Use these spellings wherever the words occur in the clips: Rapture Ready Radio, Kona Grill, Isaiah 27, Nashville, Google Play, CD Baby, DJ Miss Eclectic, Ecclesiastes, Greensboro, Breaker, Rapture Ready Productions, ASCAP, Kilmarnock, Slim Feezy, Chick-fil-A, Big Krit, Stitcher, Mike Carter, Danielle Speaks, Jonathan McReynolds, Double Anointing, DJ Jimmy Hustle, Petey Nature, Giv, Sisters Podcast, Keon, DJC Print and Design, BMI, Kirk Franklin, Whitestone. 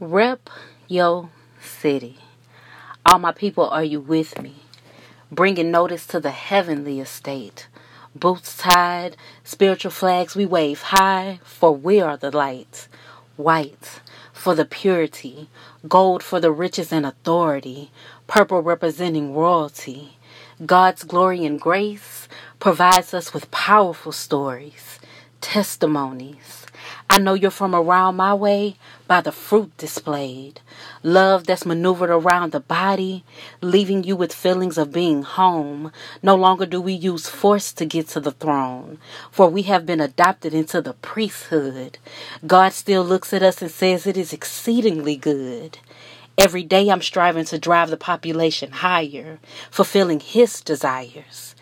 Rep your city. All my people, are you with me? Bringing notice to the heavenly estate. Boots tied, spiritual flags we wave high, for we are the light. White for the purity, gold for the riches and authority, purple representing royalty. God's glory and grace provides us with powerful stories, testimonies. I know you're from around my way by the fruit displayed. Love that's maneuvered around the body, leaving you with feelings of being home. No longer do we use force to get to the throne, for we have been adopted into the priesthood. God still looks at us and says it is exceedingly good. Every day I'm striving to drive the population higher, fulfilling His desires.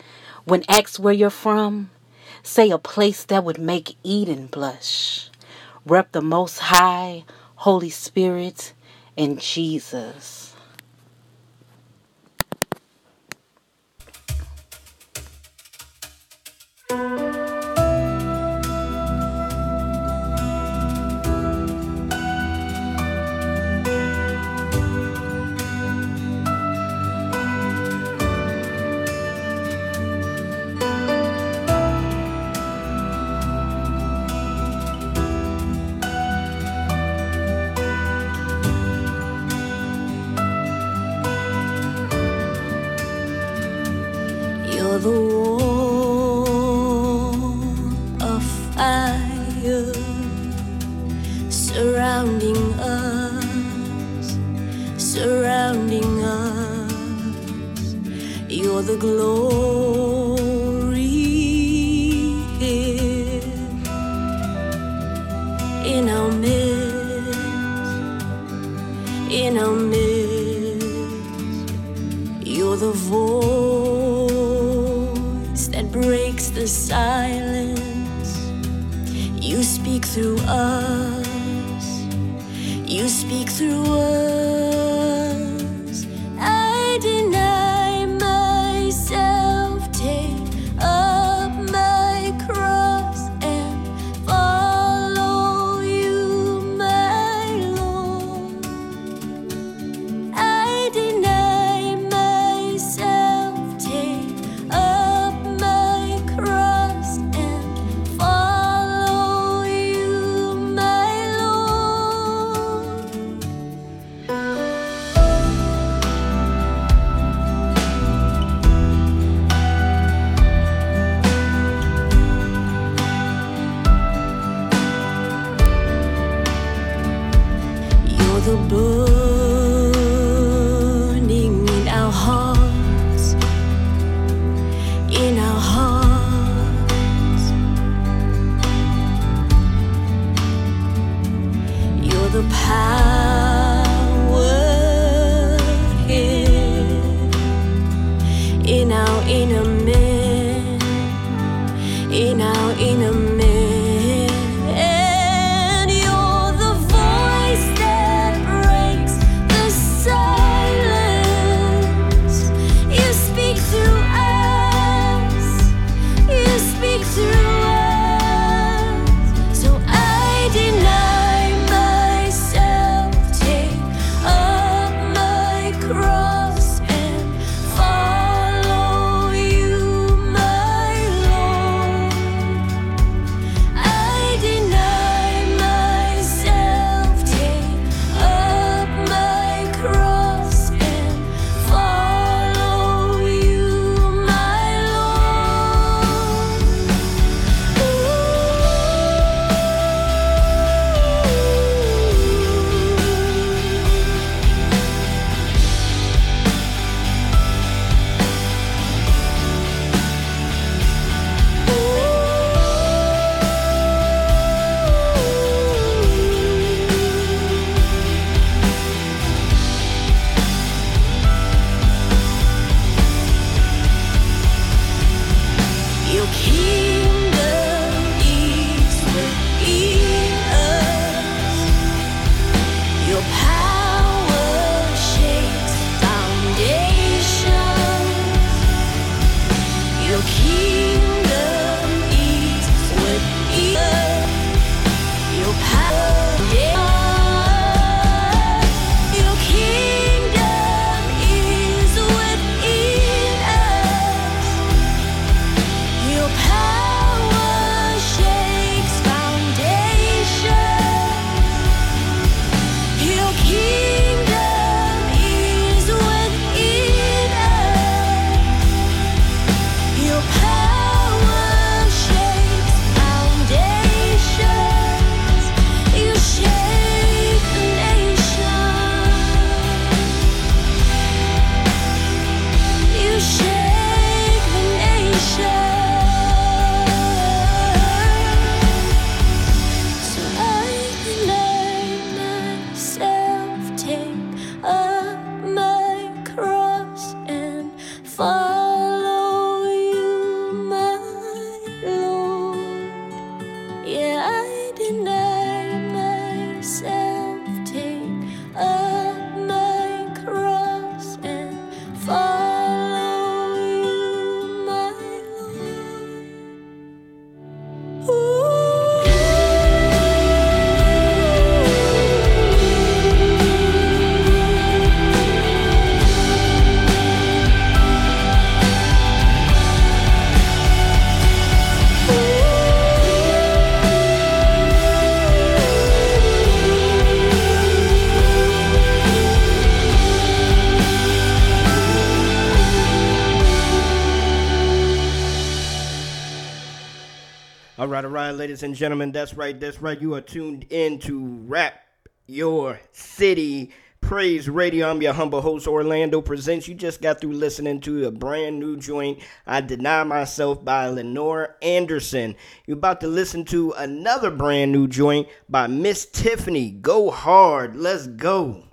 When asked where you're from, say a place that would make Eden blush. Rep the Most High, Holy Spirit, and Jesus. All right, ladies and gentlemen, that's right. You are tuned in to Rap Your City Praise Radio. I'm your humble host, Orlando Presents. You just got through listening to a brand new joint, I Deny Myself by Lenore Anderson. You're about to listen to another brand new joint by Miss Tiffany. Go hard. Let's go.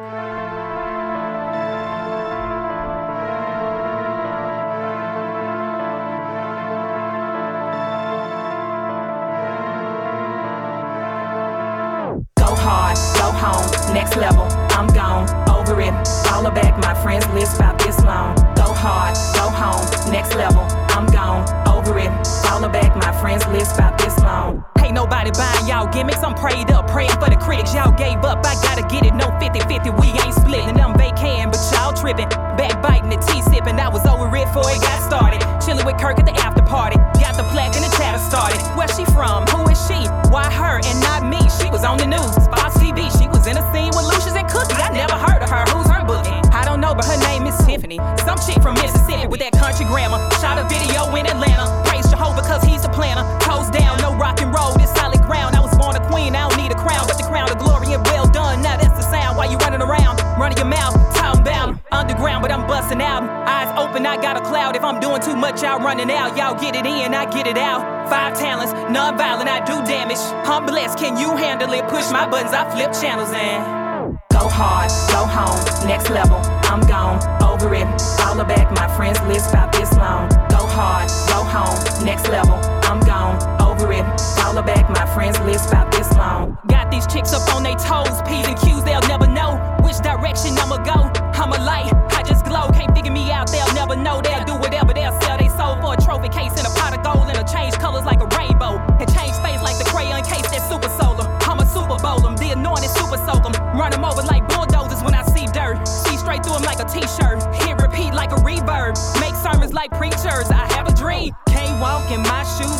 Next level, I'm gone, over it, all back, my friends list about this long. Go hard, go home, next level, I'm gone, over it, all back, my friends list about this long. Ain't nobody buying y'all gimmicks, I'm prayed up, praying for the critics, y'all gave up, I gotta get it, no 50-50, we ain't splitting, I'm vacating, but y'all tripping, backbiting the tea sipping, I was over it before it got started, chilling with Kirk at the after party, got the plaque and the chatter started, where she from, who is she, why her and not me, she was on the news, Fox TV, she was in a scene with Lucius and Cookie, I never heard of her, who's her bookie, I don't know, but her name is Tiffany, some chick from Mississippi with that country grammar, shot a video in Atlanta, praise Jehovah cause he's the planner, toes down, no rock and roll, this solid ground. I was born a queen, I don't need a crown, but the crown of glory and well done. Now that's the sound. Why you running around, running your mouth, talking about underground, but I'm busting out. Eyes open, I got a cloud. If I'm doing too much, y'all running out. Y'all get it in, I get it out. 5 talents, non-violent, I do damage. I'm blessed, can you handle it? Push my buttons, I flip channels and go hard, go home, next level. I'm gone, over it, all back. My friends list about this long. Go hard, go home, next level. I'm gone, over it, all back. My friends list about this long. Got these chicks up on their toes, P's and Q's, they'll never know which direction I'ma go. I'm a light, I just glow, can't figure me out, they'll never know. They'll do whatever, they'll sell their soul for a trophy case and a pot of gold, and a change colors like a rainbow, and change face like the crayon case that's super solar. I'm a super bowl 'em, the anointed super soak 'em, run 'em over like bulldozers when I see dirt, see straight through 'em like a t-shirt, hit repeat like a reverb, make sermons like preachers. I have a dream, can't walk in my shoes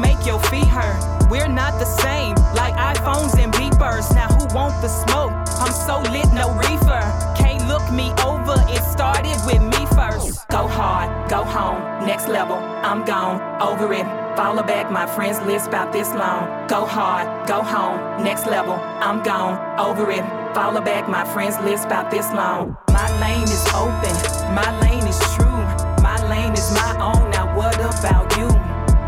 make your feet hurt. We're not the same, like iPhones and beepers. Now who want the smoke? I'm so lit, no reefer. Can't look me over, it started with me first. Go hard, go home, next level, I'm gone, over it. Follow back, my friends list about this long. Go hard, go home, next level, I'm gone, over it. Follow back, my friends list about this long. My lane is open, my lane is true, my lane is my own, now what about you?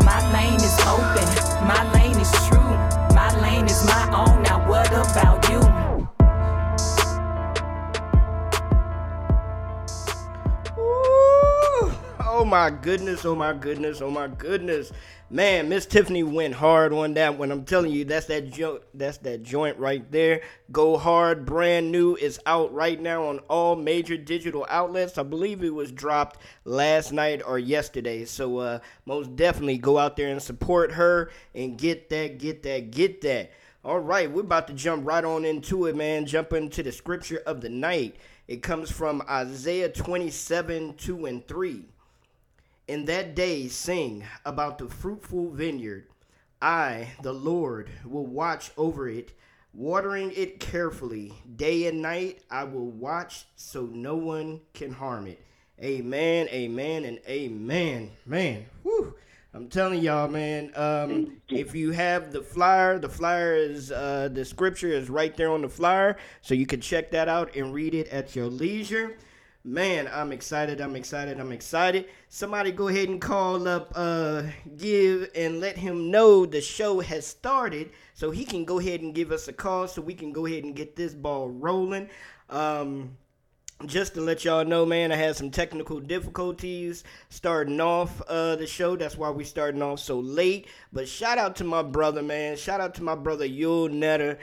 My lane is open, my lane is true, my lane is my own, now what about you? Ooh, oh my goodness. Man, Miss Tiffany went hard on that one. I'm telling you, that's that joint right there. Go hard, brand new. It's out right now on all major digital outlets. I believe it was dropped last night or yesterday. So most definitely go out there and support her and get that. All right, we're about to jump right on into it, man. Jump into the scripture of the night. It comes from Isaiah 27, 2 and 3. In that day, sing about the fruitful vineyard. I, the Lord, will watch over it, watering it carefully. Day and night I will watch so no one can harm it. Amen, amen, and amen. Man, whew. I'm telling y'all, man, if you have the flyer is, the scripture is right there on the flyer. So you can check that out and read it at your leisure. Man, I'm excited. Somebody go ahead and call up Giv and let him know the show has started so he can go ahead and give us a call so we can go ahead and get this ball rolling. just to let y'all know, man, I had some technical difficulties starting off the show. That's why we starting off so late. But shout out to my brother, man. Shout out to my brother, Yul Netter.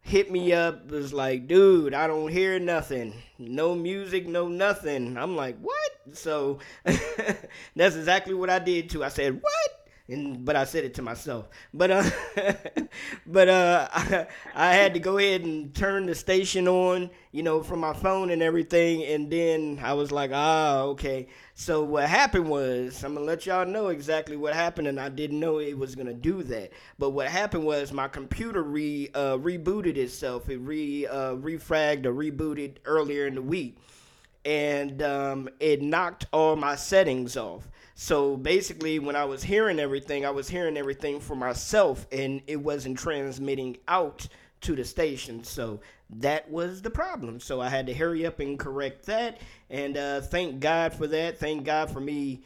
Hit me up, was like, dude, I don't hear nothing. No music, no nothing. I'm like, what? So that's exactly what I did, too. I said, what? But I said it to myself. But I had to go ahead and turn the station on, you know, from my phone and everything. And then I was like, okay. So what happened was, I'm going to let y'all know exactly what happened. And I didn't know it was going to do that. But what happened was my computer rebooted itself. It refragged or rebooted earlier in the week. And it knocked all my settings off. So basically, when I was hearing everything for myself, and it wasn't transmitting out to the station. So that was the problem. So I had to hurry up and correct that. And thank God for that. Thank God for me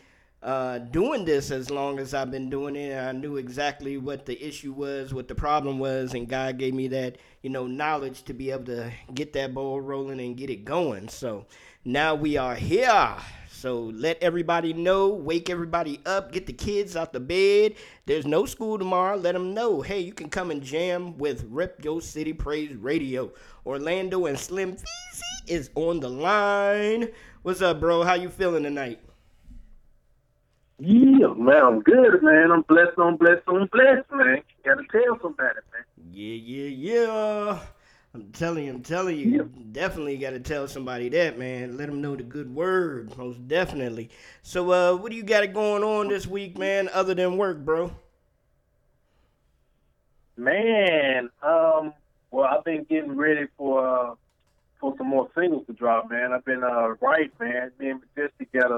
doing this as long as I've been doing it. And I knew exactly what the issue was, what the problem was. And God gave me that, you know, knowledge to be able to get that ball rolling and get it going. So now we are here. So let everybody know, wake everybody up, get the kids out the bed. There's no school tomorrow. Let them know, hey, you can come and jam with Rep Your City Praise Radio. Orlando and Slim Feezy is on the line. What's up, bro? How you feeling tonight? Yeah, man, I'm good, man. I'm blessed, man. You gotta tell somebody, man. Yeah. I'm telling you, yep. Definitely got to tell somebody that, man. Let them know the good word, most definitely. So, what do you got going on this week, man, other than work, bro? Man, well, I've been getting ready for some more singles to drop, man. I've been writing, man. Me and Majestic got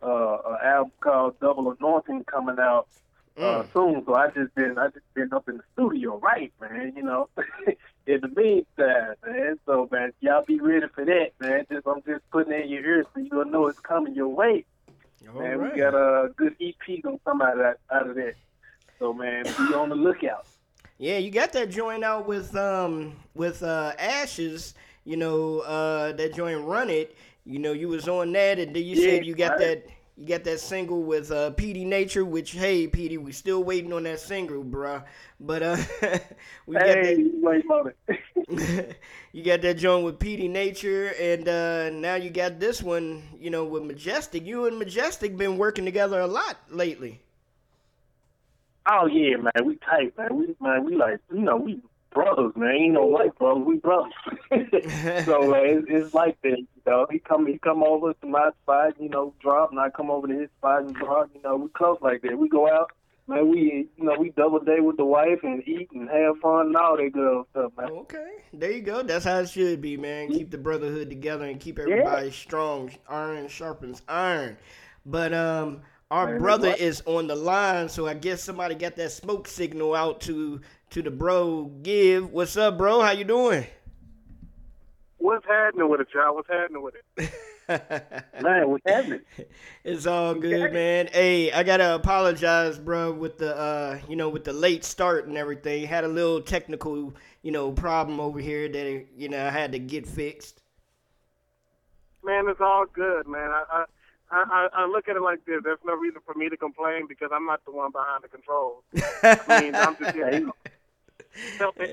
an album called Double Anointing coming out soon. So I just been up in the studio, right, man? You know. In the meantime, man, so, man, y'all be ready for that, man. I'm just putting it in your ears so you'll know it's coming your way. Man, right. We got a good EP going to come out of that. So, man, be on the lookout. Yeah, you got that joint out with Ashes, you know, that joint Run It. You know, you was on that, and then you said you got right. that... You got that single with Petey Nature, which, hey, Petey, we still waiting on that single, bruh. But you got that joint with Petey Nature, and now you got this one, you know, with Majestic. You and Majestic been working together a lot lately. Oh yeah, man, we tight, man. We like, you know, we brothers, man. You know, like brothers, we brothers. So man, it's like that. You know, he come over to my spot, you know, drop, and I come over to his spot and drop. You know, we close like that. We go out, man. We, you know, we double date with the wife and eat and have fun and all that good stuff, man. Okay, there you go. That's how it should be, man. Keep the brotherhood together and keep everybody strong. Iron sharpens iron. But our brother is on the line, so I guess somebody got that smoke signal out to the bro Giv. What's up, bro? How you doing? What's happening with it, y'all? What's happening with it? Man, what's happening? It's all good, man. Hey, I gotta apologize, bro, with the with the late start and everything. Had a little technical, you know, problem over here that, you know, I had to get fixed. Man, it's all good, man. I look at it like this. There's no reason for me to complain because I'm not the one behind the controls. I mean, I'm just here, you know,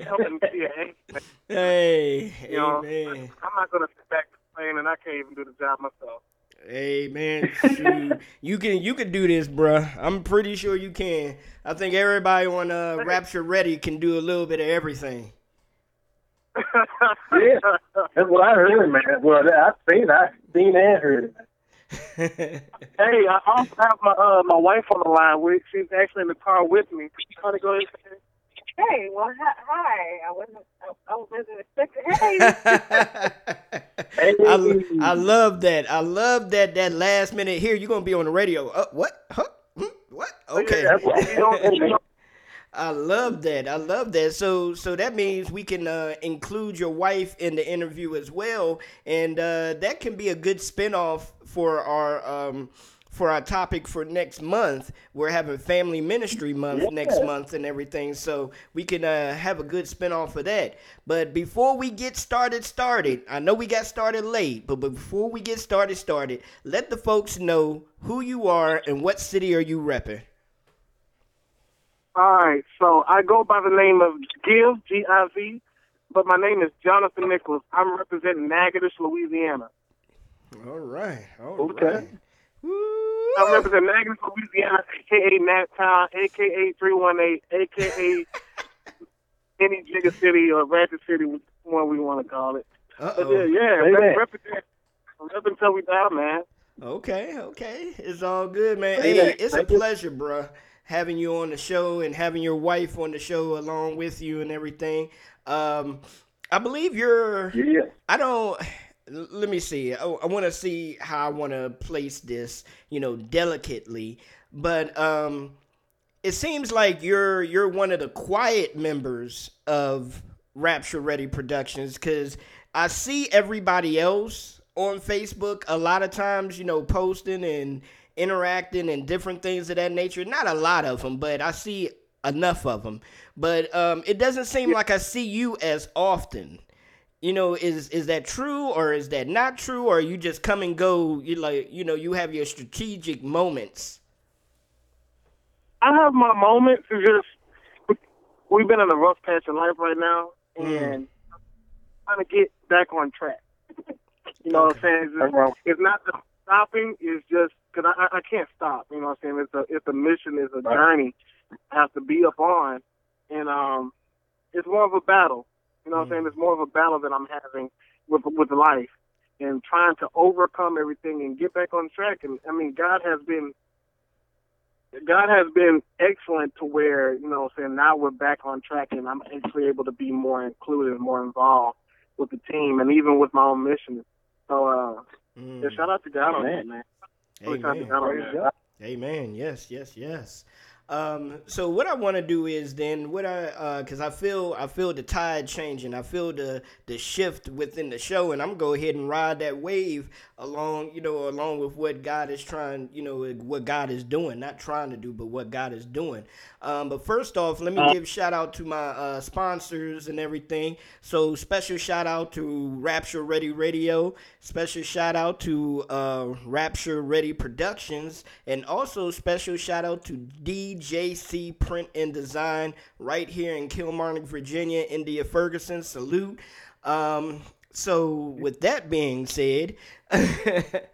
helping here. Hey, you know, amen. I'm not gonna sit back and complain, and I can't even do the job myself. Hey, man, shoot. you can do this, bruh. I'm pretty sure you can. I think everybody on Rapture Ready can do a little bit of everything. Yeah, that's what I heard, man. Well, I've seen and heard it. Hey, I also have my my wife on the line. She's actually in the car with me. Trying to go ahead. Hey, well, hi. I wasn't expecting. Hey. I love that. That last minute here. You're gonna be on the radio. What? Huh? What? Okay. I love that. So that means we can include your wife in the interview as well, and that can be a good spinoff for our for our topic for next month. We're having Family Ministry Month next month and everything, so we can have a good spinoff of that. But before we get started, I know we got started late, but before we get started, let the folks know who you are and what city are you repping. All right, so I go by the name of Giv, G-I-V, but my name is Jonathan Nicholas. I'm representing Natchitoches, Louisiana. All right, okay. Woo. I represent Natchitoches, Louisiana, a.k.a. Nat Town, a.k.a. 318, a.k.a. any Jigga City or Ratchet City, which one we want to call it. But yeah, represent until we die, man. Okay. It's all good, man. Hey, it's a pleasure, bro, having you on the show and having your wife on the show along with you and everything. I believe you're... Yeah. Let me see. I want to see how I want to place this, delicately. But it seems like you're one of the quiet members of Rapture Ready Productions, because I see everybody else on Facebook a lot of times, posting and interacting and different things of that nature. Not a lot of them, but I see enough of them. But it doesn't seem like I see you as often. Is that true or is that not true? Or you just come and go, you have your strategic moments? I have my moments. It's just, we've been in a rough patch of life right now, and I'm trying to get back on track. What I'm saying? It's not the stopping, it's just, because I can't stop, what I'm saying? It's a mission, it's a journey I have to be up on, and it's more of a battle. What I'm saying? It's more of a battle that I'm having with life and trying to overcome everything and get back on track. And I mean, God has been excellent to where, what I'm saying, now we're back on track and I'm actually able to be more included and more involved with the team and even with my own mission. So yeah, shout out to God on that, man. Amen. Shout out to God on that. Amen. Yes. So what I want to do is then because I feel the tide changing. I feel the shift within the show, and I'm going to go ahead and ride that wave along, along with what God is trying, what God is doing, not trying to do, but what God is doing. But first off, let me give shout out to my sponsors and everything. So special shout out to Rapture Ready Radio, special shout out to Rapture Ready Productions, and also special shout out to DJC Print and Design right here in Kilmarnock, Virginia. India Ferguson, salute. So with that being said, let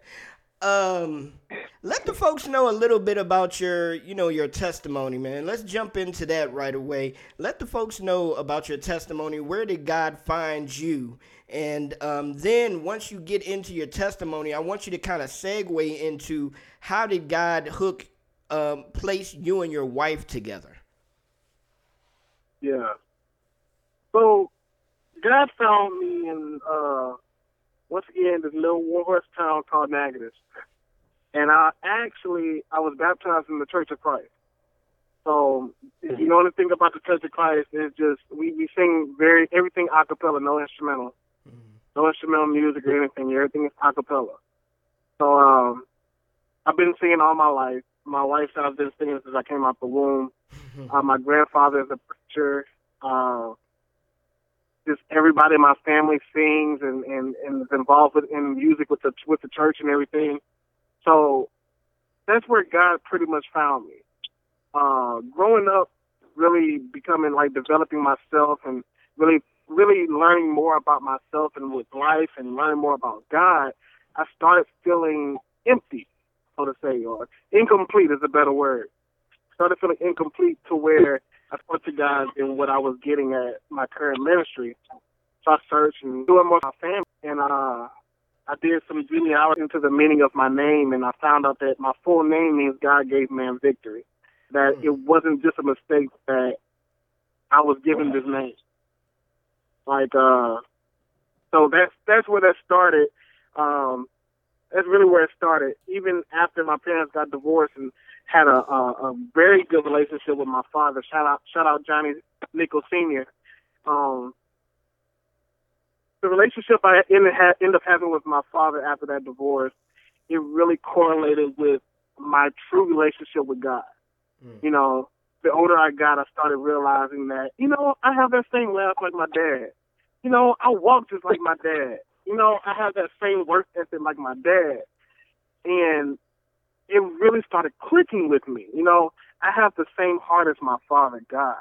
the folks know a little bit about your testimony, man. Let's jump into that right away. Let the folks know about your testimony. Where did God find you? And then once you get into your testimony, I want you to kind of segue into how did God place you and your wife together? Yeah. So God found me in once again this little war-horse town called Natchitoches, and I was baptized in the Church of Christ. So if you know anything about the Church of Christ, it's just we sing everything a cappella, no instrumental, no instrumental music or anything. Everything is a cappella. So I've been singing all my life. My wife's out there singing since I came out the womb. My grandfather is a preacher. Just everybody in my family sings and is involved in music with the church and everything. So that's where God pretty much found me. Growing up, really developing myself and really learning more about myself and with life and learning more about God, I started feeling empty, so to say, or incomplete is a better word. Started feeling incomplete to where I spoke to God in what I was getting at my current ministry. So I searched and doing more with my family, and I did some genealogy into the meaning of my name, and I found out that my full name means God gave man victory. That it wasn't just a mistake that I was given this name. So that's where that started. That's really where it started. Even after my parents got divorced and had a very good relationship with my father. Shout out Johnny Nichols Sr. The relationship I ended up having with my father after that divorce, it really correlated with my true relationship with God. Mm. You know, the older I got, I started realizing that, you know, I have that same laugh like my dad. You know, I walk just like my dad. You know, I have that same work ethic like my dad. And it really started clicking with me. You know, I have the same heart as my father, God.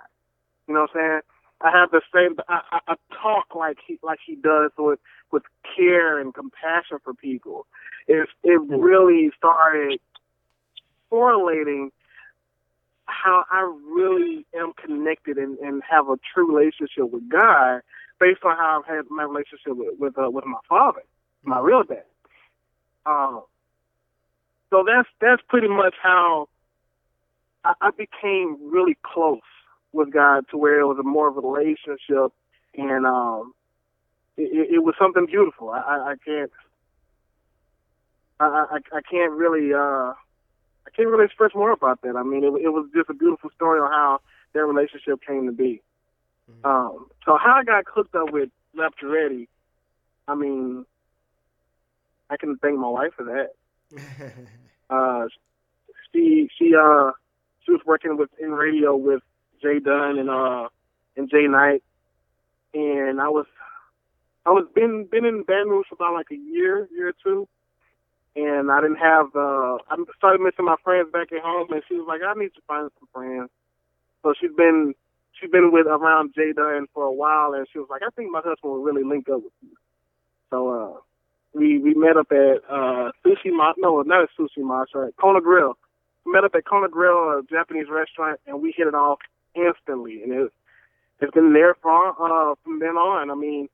You know what I'm saying? I have the same, I talk like he does with care and compassion for people. It really started correlating how I really am connected and have a true relationship with God based on how I've had my relationship with my father, my real dad. So that's pretty much how I became really close with God, to where it was a more of a relationship, and it was something beautiful. I can't really express more about that. I mean, it was just a beautiful story on how their relationship came to be. Mm-hmm. So how I got hooked up with Rapture Ready, I mean, I can thank my wife for that. She was working in radio with Jay Dunn and Jay Knight, and I was been in Baton Rouge for about like a year or two, and I didn't have I started missing my friends back at home, and she was like, I need to find some friends. So she's been with around Jay Dunn for a while, and she was like, I think my husband will really link up with you. So we met up at Kona Grill. We met up at Kona Grill, a Japanese restaurant, and we hit it off instantly, and it's been there from then on. I mean,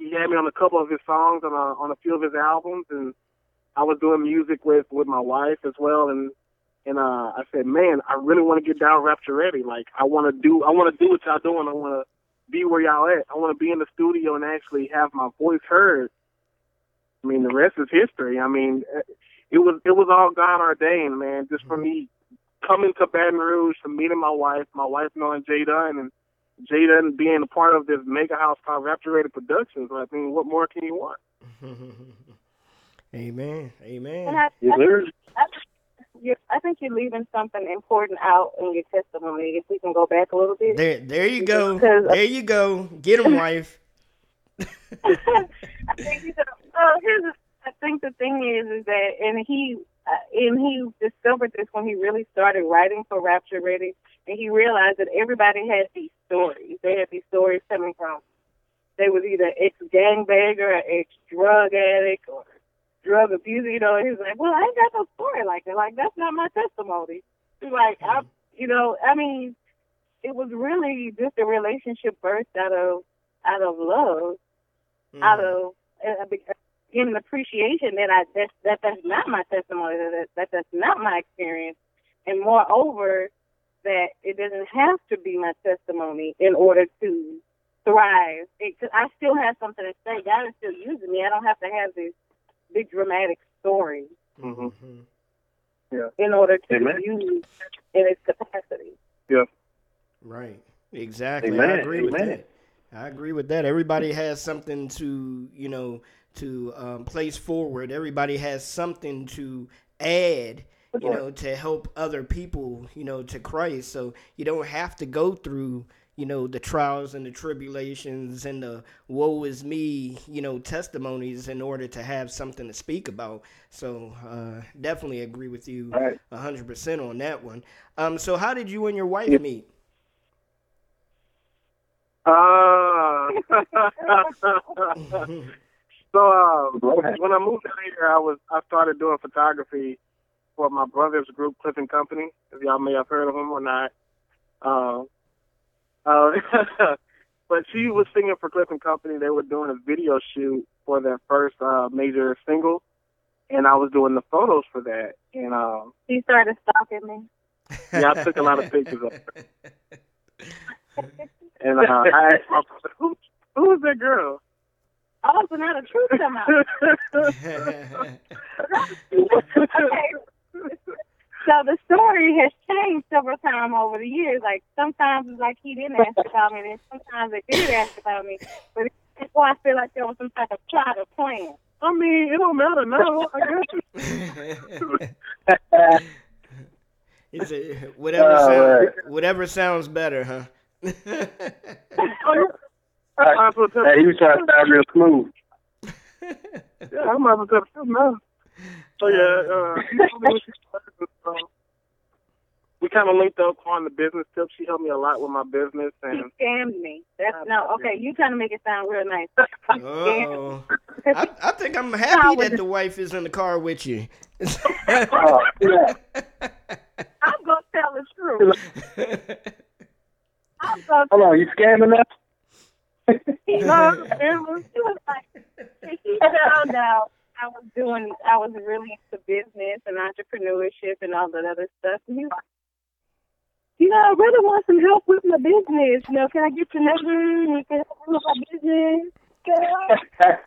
he had me on a couple of his songs, on a few of his albums, and I was doing music with my wife as well, and I said, man, I really want to get down Rapture Ready. Like, I want to do what y'all doing. I want to be where y'all at. I want to be in the studio and actually have my voice heard. I mean, the rest is history. I mean, it was all God ordained, man. Just for me coming to Baton Rouge to meeting my wife knowing Jay Dunn, and Jay Dunn being a part of this mega house called Rapture Ready Productions. I mean, what more can you want? Amen. And I think you're leaving something important out in your testimony. If we can go back a little bit. There you go. There you go. Get him, wife. I think the thing is that, and he discovered this when he really started writing for Rapture Ready, and he realized that everybody had these stories. They had these stories coming from, they was either ex-gangbanger or ex-drug addict or drug abuser. You know, and he's like, well, I ain't got no story like that. Like, that's not my testimony. He's like, it was really just a relationship birthed out of love, out of an appreciation that's not my testimony, that's not my experience, and moreover that it doesn't have to be my testimony in order to thrive. I still have something to say. God is still using me. I don't have to have this big dramatic story in order to use in its capacity. Yeah, right. Exactly. Amen. I agree with that. Everybody has something to, you know, to place forward. Everybody has something to add, you know, to help other people, you know, to Christ. So you don't have to go through, you know, the trials and the tribulations and the woe is me, you know, testimonies in order to have something to speak about. So definitely agree with you 100% on that one. So how did you and your wife meet? So when I moved here, I started doing photography for my brother's group, Cliff and Company, if y'all may have heard of him or not. But she was singing for Cliff and Company. They were doing a video shoot for their first major single, and I was doing the photos for that. And she started stalking me. Yeah, I took a lot of pictures of her. And I asked my brother, who was that girl? Oh, so now the truth come out. Okay. So the story has changed several times over the years. Like, sometimes it's like he didn't ask about me, and sometimes they did ask about me. But it's why I feel like there was some type of plot or plan. I mean, it don't matter now. I got you. It's a, whatever sounds better, huh? Hey, he was trying to sound real smooth. Yeah, I might as well tell him now. So yeah, we kind of linked up on the business tip. She helped me a lot with my business. And she scammed me. That's no okay. You trying to make it sound real nice? Oh, I think I'm happy that the wife is in the car with you. Oh, yeah. I'm gonna tell the truth. Hello, you scamming us? He found out I was really into business and entrepreneurship and all that other stuff. And he was like, you know, I really want some help with my business. You know, can I get your number? Can I help with my business?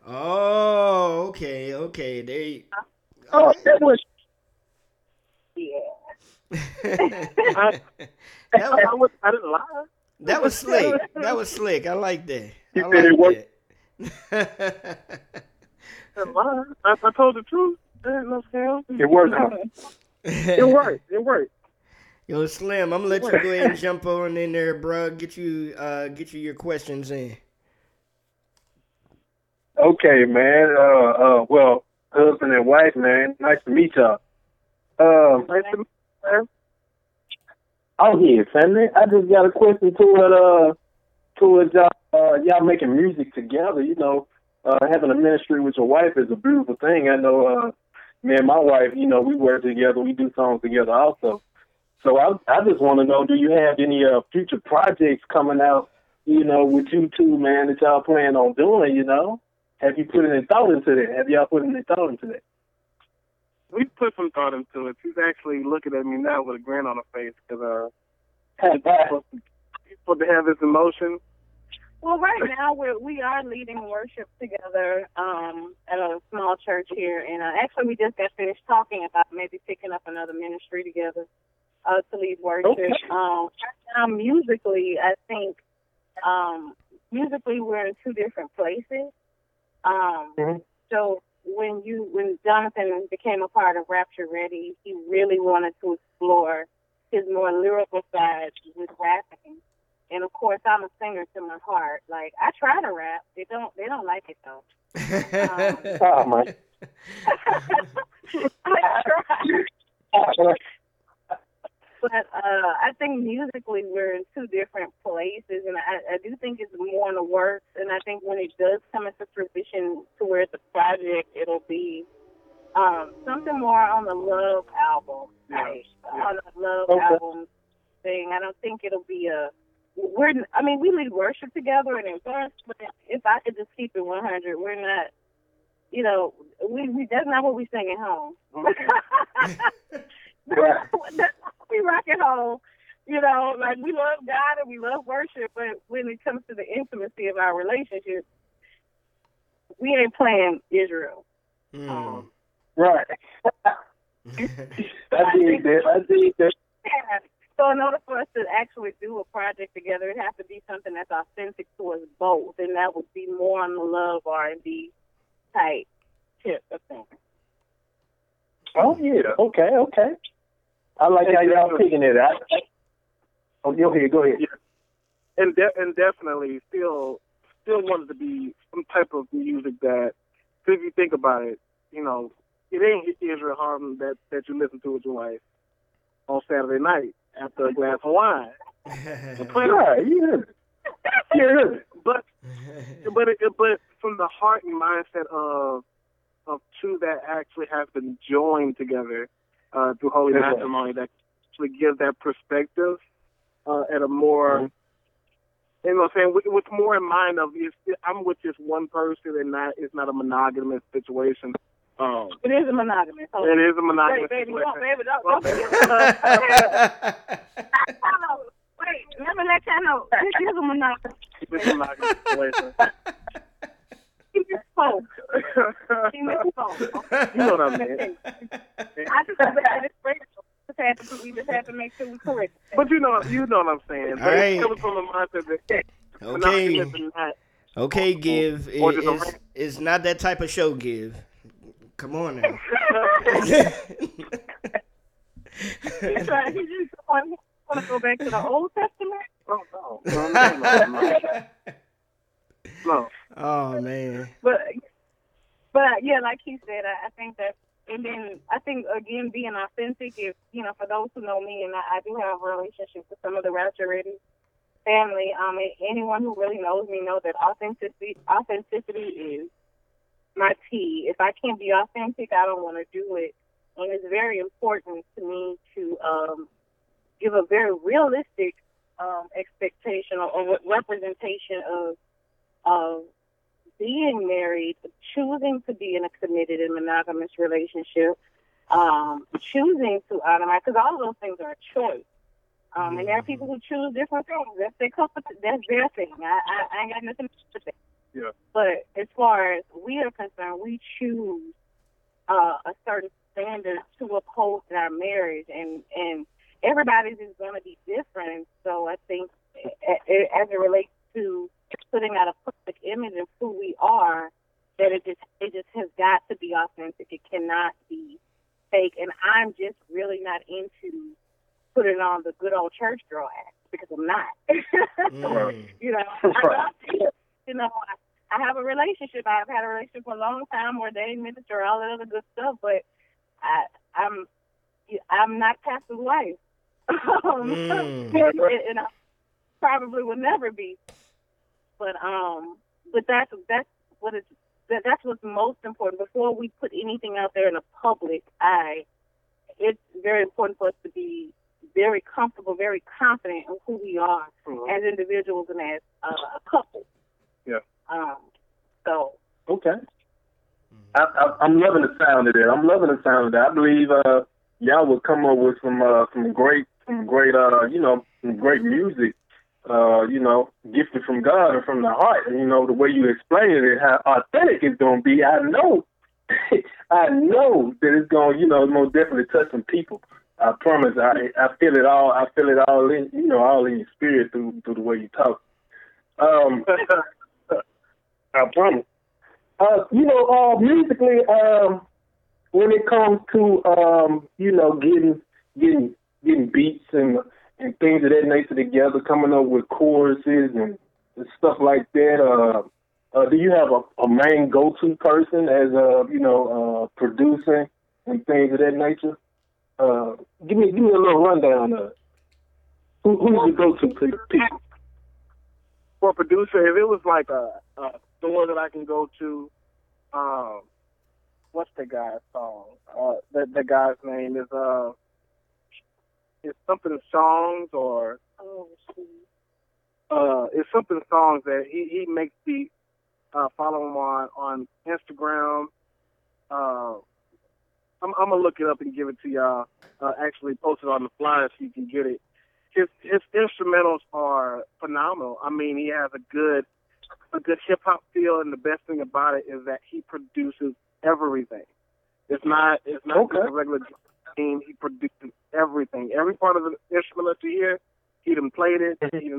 Oh, okay. That was. Yeah. I didn't lie. That was slick. I like that. You said it worked. I told the truth. It worked. It worked. Yo, Slim, I'm gonna let you go ahead and jump on in there, bro. Get you your questions in. Okay, man. Well, husband and wife, man. Nice to meet y'all. Nice to meet you. I'm here, family. I just got a question to it. Y'all making music together, you know. Having a ministry with your wife is a beautiful thing. I know me and my wife, you know, we work together. We do songs together also. So I just want to know, do you have any future projects coming out, you know, with you two, man, that y'all plan on doing, you know? Have you put any thought into that? Have y'all put any thought into that? We put some thought into it. She's actually looking at me now with a grin on her face because she's supposed to have this emotion. Well, right now we are leading worship together at a small church here, and actually we just got finished talking about maybe picking up another ministry together to lead worship. Okay. Right now, musically, I think musically we're in two different places. So. When Jonathan became a part of Rapture Ready, he really wanted to explore his more lyrical side with rapping. And of course, I'm a singer to my heart. Like I try to rap, they don't like it though. Oh my! I try. But I think musically we're in two different places, and I do think it's more in the works. And I think when it does come into fruition to where it's a project, it'll be something more on the love album, on the love album thing. I don't think it'll be we lead worship together and in verse, but if I could just keep it 100, we're not. You know, we that's not what we sing at home. Okay. That's we rock and roll, you know, like we love God and we love worship, but when it comes to the intimacy of our relationship, we ain't playing Israel. Right. I did that. Yeah. So in order for us to actually do a project together, it has to be something that's authentic to us both, and that would be more on the love R&B type tip of things. Oh, yeah. Okay. I like how y'all picking it out. Go ahead. Yeah. And definitely still wanted to be some type of music that, if you think about it, you know, it ain't Israel Harden that you listen to with your wife on Saturday night after a glass of wine. Yeah. But from the heart and mindset of two that actually have been joined together through holy matrimony that actually gives that perspective at a more, you know what I'm saying, with more in mind of I'm with just one person and it's not a monogamous situation. It is a monogamous. It is a monogamous situation. Let me let y'all know. This is a monogamous. It's a monogamous situation. She missed the phone. You know what I mean? We just had to make sure we correct it. But you know what I'm saying. All right. It was from the mindset that okay. Okay, Giv. It's not that type of show, Giv. Come on now. You just want to go back to the Old Testament? Oh, no. Oh, man. But yeah, like he said, I think that, and then I think, again, being authentic, if, you know, for those who know me, and I do have a relationship with some of the Rapture Ready family, and anyone who really knows me knows that authenticity is my tea. If I can't be authentic, I don't want to do it. And it's very important to me to give a very realistic expectation or representation of being married, choosing to be in a committed and monogamous relationship, choosing to honor my, because all of those things are a choice. And there are people who choose different things. That's their comfort. That's their thing. I ain't got nothing to say. Yeah. But as far as we are concerned, we choose a certain standard to uphold in our marriage, and everybody's is going to be different. So I think as it relates to putting out a perfect image of who we are, that it just has got to be authentic. It cannot be fake. And I'm just really not into putting on the good old church girl act, because I'm not. You know, I have a relationship. I've had a relationship for a long time, ordained minister, all that other good stuff, but I'm not pastor's wife. And I probably will never be. But that's what's most important. Before we put anything out there in the public eye, it's very important for us to be very comfortable, very confident in who we are as individuals and as a couple. Yeah. Okay. I'm loving the sound of that. I believe y'all will come up with some great music. Gifted from God or from the heart. You know, the way you explain it, how authentic it's going to be. I know that it's going to, most definitely touch some people. I promise. I feel it all. I feel it all in, all in your spirit through the way you talk. I promise. Musically, when it comes to, getting beats and things of that nature together, coming up with choruses and stuff like that. Do you have a main go-to person as producing and things of that nature? Give me a little rundown of who's the go-to people. For a producer, if it was like a store that I can go to, what's the guy's song? The guy's name is it's something songs or it's something songs that he makes beats. Follow him on Instagram. I'm gonna look it up and give it to y'all. Actually, post it on the fly so you can get it. His instrumentals are phenomenal. I mean, he has a good hip hop feel, and the best thing about it is that he produces everything. It's not just a regular. He produces everything. Every part of the instrument that you hear, he done played it. He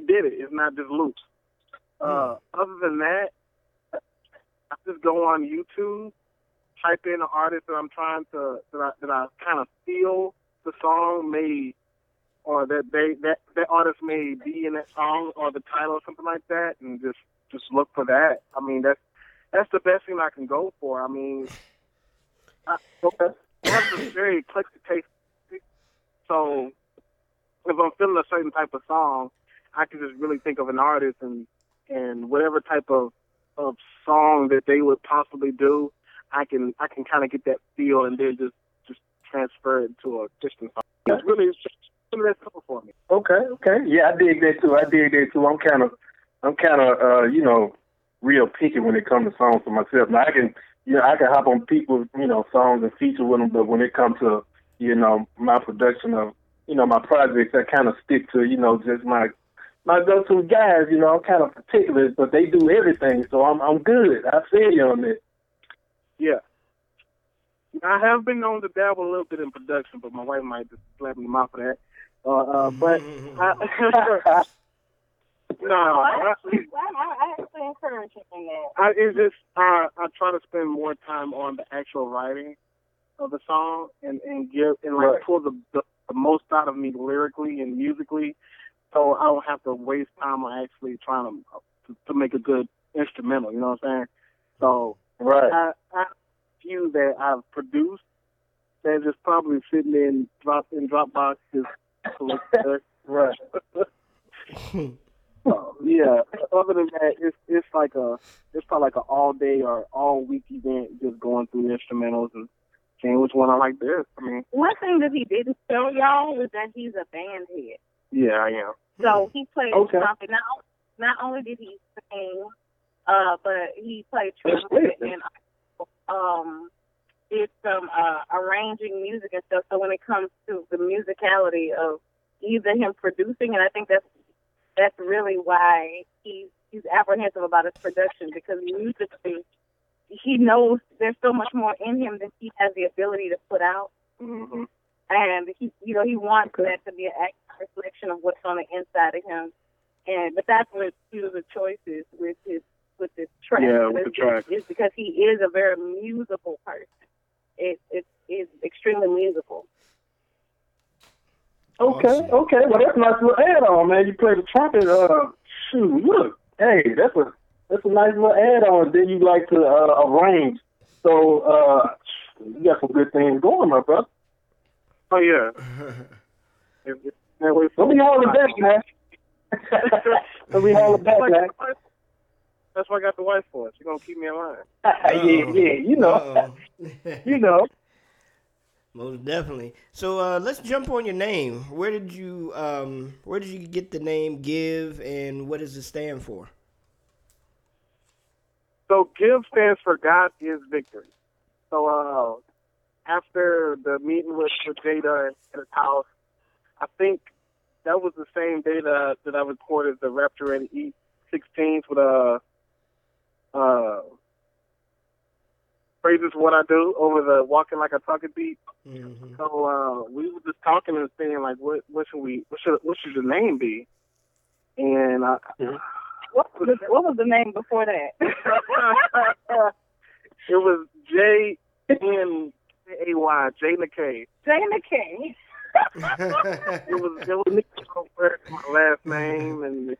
did it. It's not just loops. Other than that, I just go on YouTube, type in an artist that I'm trying to that I kind of feel the song may, or that artist may be in that song or the title or something like that, and just look for that. I mean, that's the best thing I can go for. I mean, I have a very eclectic taste. So if I'm feeling a certain type of song, I can just really think of an artist and whatever type of song that they would possibly do, I can kind of get that feel and then just transfer it to a Christian song. It's really that simple for me. Okay. Yeah, I dig that too. I'm kind of real picky when it comes to songs for myself. Now I can hop on people's, songs and feature with them, but when it comes to, my production of, my projects, I kind of stick to, just my go-to guys. I'm kind of particular, but they do everything, so I'm good. I feel you on that. Yeah. I have been known to dabble a little bit in production, but my wife might just slap me off for that. But No, I actually encourage you in that. I try to spend more time on the actual writing of the song and give and like pull the most out of me lyrically and musically, so I don't have to waste time on actually trying to make a good instrumental. You know what I'm saying? So I few that I've produced that just probably sitting in Dropbox is right. So, yeah. Other than that, it's probably like an all day or all week event, just going through instrumentals and seeing which one I like best. I mean, one thing that he didn't tell y'all was that he's a band head. Yeah, I am. So he played something. Not only did he sing, but he played trumpet and did some arranging music and stuff. So when it comes to the musicality of either him producing, and I think that's really why he's apprehensive about his production, because musically he knows there's so much more in him than he has the ability to put out. Mm-hmm. And he wants that to be an accurate reflection of what's on the inside of him. But that's what the choices with this track. Yeah, with the track. It's because he is a very musical person. It's extremely musical. Okay. Well, that's a nice little add-on, man. You play the trumpet. Shoot, look. Hey, that's a nice little add-on. Then you like to arrange. So you got some good things going, my brother. Oh, yeah. Let me hold it back, man. That's why I got the wife for it. She's gonna keep me in line. Yeah, you know. You know. Most definitely. So let's jump on your name. Where did you get the name Giv, and what does it stand for? So Giv stands for God is Victory. So after the meeting with Jay Dunn at his house, I think that was the same day that I recorded the Rapture Ready E16 with Phrases What I Do over the Walking Like I Talk It beat. Mm-hmm. So we were just talking and saying like, what should the name be? And what was the name before that? It was J-N-A-Y, Jay McKay. Jay McKay. it was Nicholas my last name, and it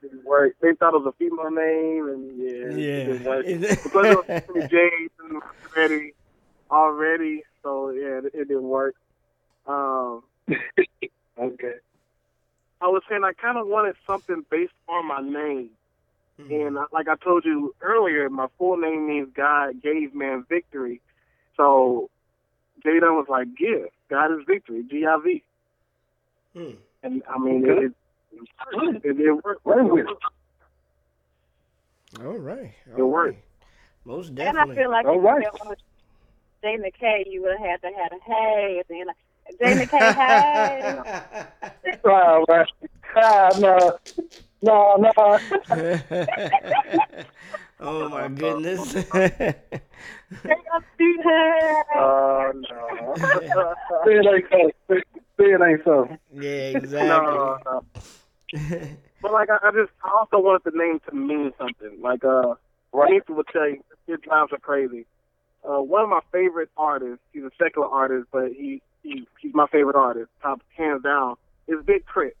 didn't work. They thought it was a female name, and it didn't work. Because it was so many J's and Ready already, so it didn't work. Okay. I was saying I kind of wanted something based on my name, and like I told you earlier, my full name means God gave man victory, so Jay Dunn was like, Giv. God is Victory, G-I-V. And I mean, it worked. All right. It worked. Most definitely. And I feel like Jay McKay, you would have had to have a hey at the end. Jay McKay, hey. All right. No. Oh my goodness. Oh no. Say it ain't so. Yeah, exactly. No. But like I also want the name to mean something. Like Nathan would tell you it drives her crazy. One of my favorite artists, he's a secular artist, but he's my favorite artist, top hands down, is Big Krit.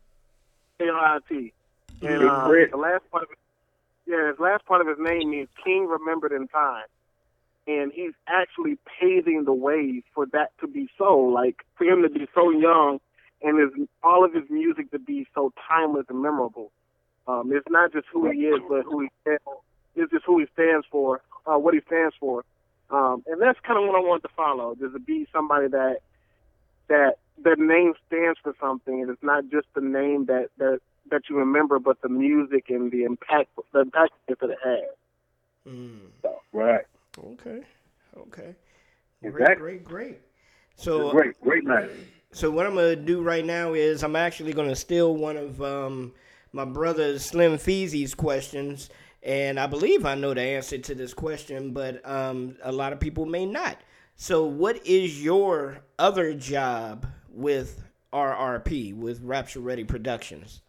KRIT. And his last part of his name means King Remembered in Time. And he's actually paving the way for that to be so. Like, for him to be so young and all of his music to be so timeless and memorable. It's not just who he is, but it's just who he stands for, what he stands for. And that's kind of what I want to follow, just to be somebody that their name stands for something. And it's not just the name that you remember, but the music and the impact that it has. So, right. Okay. Exactly. Great. So great night. So what I'm gonna do right now is I'm actually gonna steal one of my brother Slim Feezy's questions, and I believe I know the answer to this question, but a lot of people may not. So what is your other job with RRP, with Rapture Ready Productions?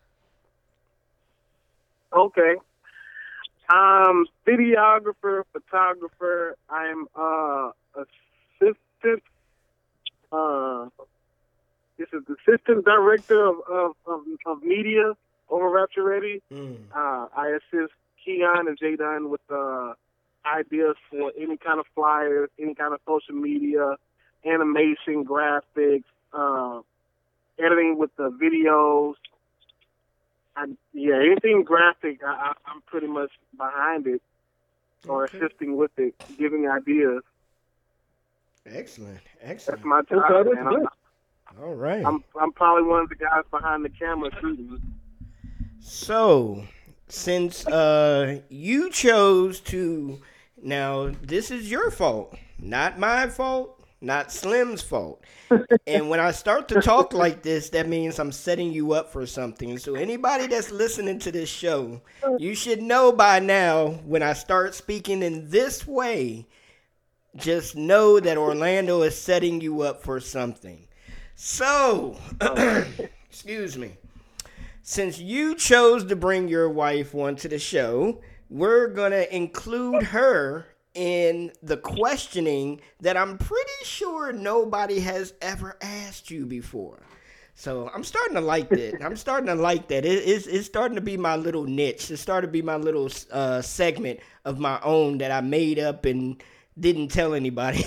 Okay. Videographer, photographer. I'm assistant. This is assistant director of media over Rapture Ready. I assist Keon and Jay Dunn with ideas for any kind of flyers, any kind of social media, animation, graphics, editing with the videos. Anything graphic, I'm pretty much behind it or assisting with it, giving ideas. Excellent. That's my job. Okay, all right. I'm probably one of the guys behind the camera too. So, since you chose to, now this is your fault, not my fault, not Slim's fault. And when I start to talk like this, that means I'm setting you up for something. So anybody that's listening to this show, you should know by now when I start speaking in this way, just know that Orlando is setting you up for something. So, excuse me. Since you chose to bring your wife onto the show, we're going to include her in the questioning that I'm pretty sure nobody has ever asked you before. So I'm starting to like that. It's starting to be my little niche. It's starting to be my little segment of my own that I made up and didn't tell anybody.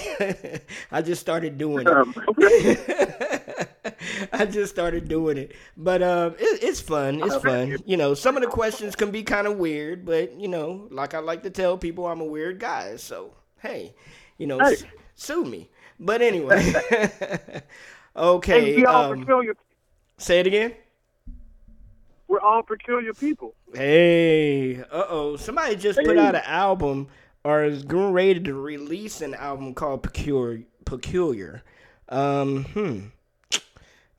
I just started doing it. But it's fun. It's fun. You know, some of the questions can be kind of weird, but, you know, like I like to tell people I'm a weird guy. So, hey, you know, sue me. But anyway. Okay. Hey, say it again. We're all peculiar people. Hey. Uh-oh. Somebody just put out an album or is getting ready to release an album called Peculiar.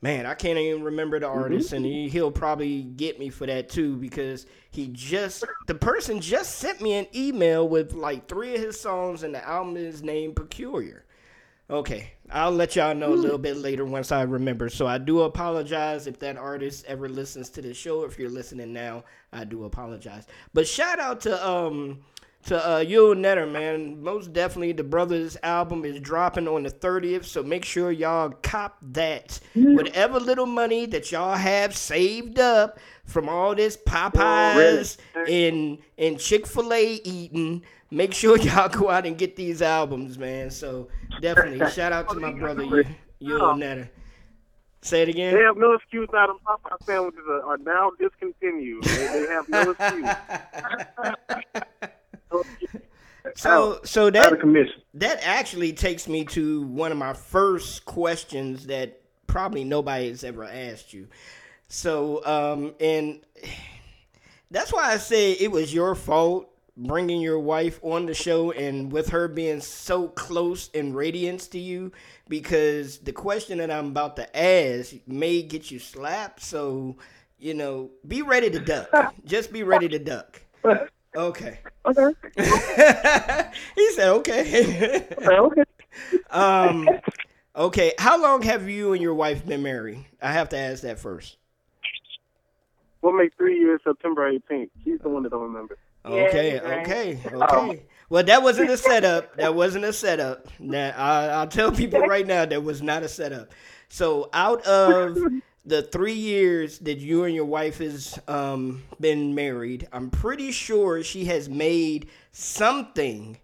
Man, I can't even remember the artist, and he'll probably get me for that too, because the person just sent me an email with like 3 of his songs, and the album is named Peculiar. Okay, I'll let y'all know a little bit later once I remember. So I do apologize if that artist ever listens to the show. If you're listening now, I do apologize. But shout out to Yul Netter, man. Most definitely, the brother's album is dropping on the 30th, so make sure y'all cop that. Whatever little money that y'all have saved up from all this Popeyes and Chick-fil-A eating, make sure y'all go out and get these albums, man. So definitely, shout out to my brother, Yul Netter. Say it again. They have no excuse now. The Popeye sandwiches are now discontinued. They have no excuse. So that actually takes me to one of my first questions that probably nobody has ever asked you. So, and that's why I say it was your fault bringing your wife on the show and with her being so close in radiance to you, because the question that I'm about to ask may get you slapped. So, you know, be ready to duck. Just be ready to duck. Okay. He said, okay. Okay. Okay. How long have you and your wife been married? I have to ask that first. We'll make 3 years September 18th. He's the one that don't remember. Okay. Well, that wasn't a setup. That I'll tell people right now, that was not a setup. So out of the 3 years that you and your wife has been married, I'm pretty sure she has made something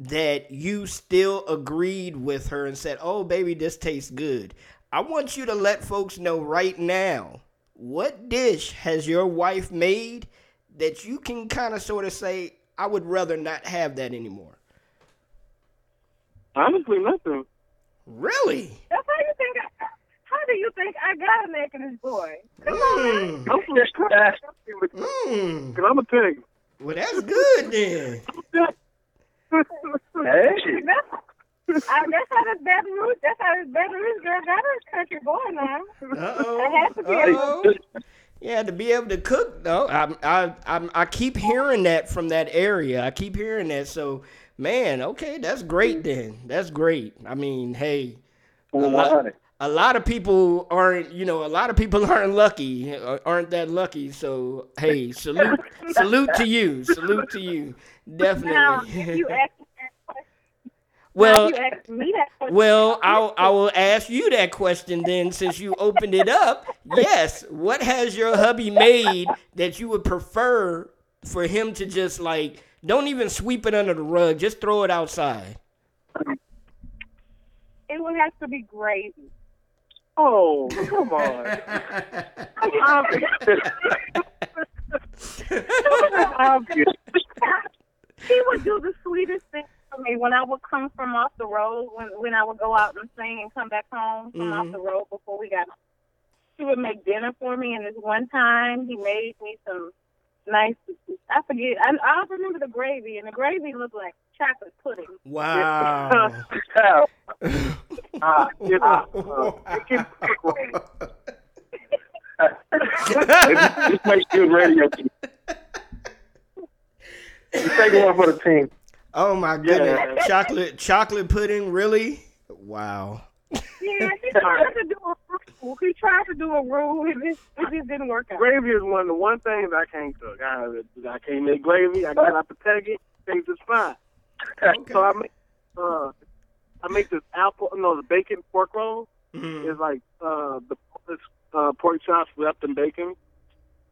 that you still agreed with her and said, oh, baby, this tastes good. I want you to let folks know right now, what dish has your wife made that you can kind of sort of say, I would rather not have that anymore? Honestly, nothing. Really? That's how you think How do you think I got a neck in this boy? Come on, man. I'm going to tell you. Well, that's good, then. Hey. That's how this Baton Rouge girl got her country boy now. Uh-oh. It has to be yeah, to be able to cook, though. I keep hearing that from that area. So, man, okay, that's great, then. That's great. I mean, hey. a lot of people aren't, you know, a lot of people aren't lucky, aren't that lucky. So, hey, salute to you. Salute to you. Definitely. Now, if you ask me that question, I will ask you that question then, since you opened it up. Yes. What has your hubby made that you would prefer for him to just, like, don't even sweep it under the rug, just throw it outside? It would have to be gravy. Oh, come on. He would do the sweetest thing for me when I would come from off the road, when I would go out and sing and come back home from off the road before we got home. He would make dinner for me, and this one time he made me some nice, I forget, I remember the gravy, and the gravy looked like chocolate pudding. Wow. This makes good radio. You take one for the team. Oh my goodness. Yeah. Chocolate pudding, really? Wow. Yeah, he tried to do a rule, and it just didn't work out. Gravy is one of the one things I can't cook. I can't make gravy. I cannot protect it. Things is fine. Okay. So I make this the bacon pork roll. Mm-hmm. It's like the pork chops wrapped in bacon,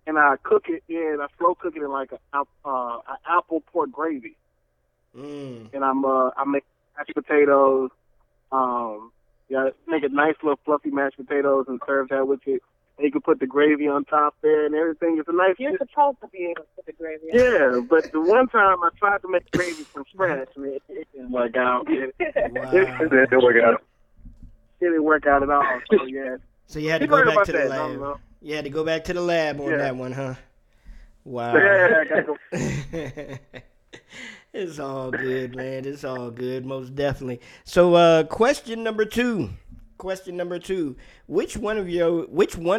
and I cook it in, I slow cook it in like an apple pork gravy. Mm. And I make mashed potatoes. Make a nice little fluffy mashed potatoes and serve that with it. And you can put the gravy on top there and everything. It's a nice... You're supposed to be able to put the gravy on top. Yeah, but the one time I tried to make gravy from scratch, it didn't work out. It didn't work out. It didn't work out at all. So, yeah. So you had to go back to the lab. You had to go back to the lab on that one, huh? Wow. Yeah, I got to go. It's all good, man. It's all good, most definitely. So, question number two. Which one of you is the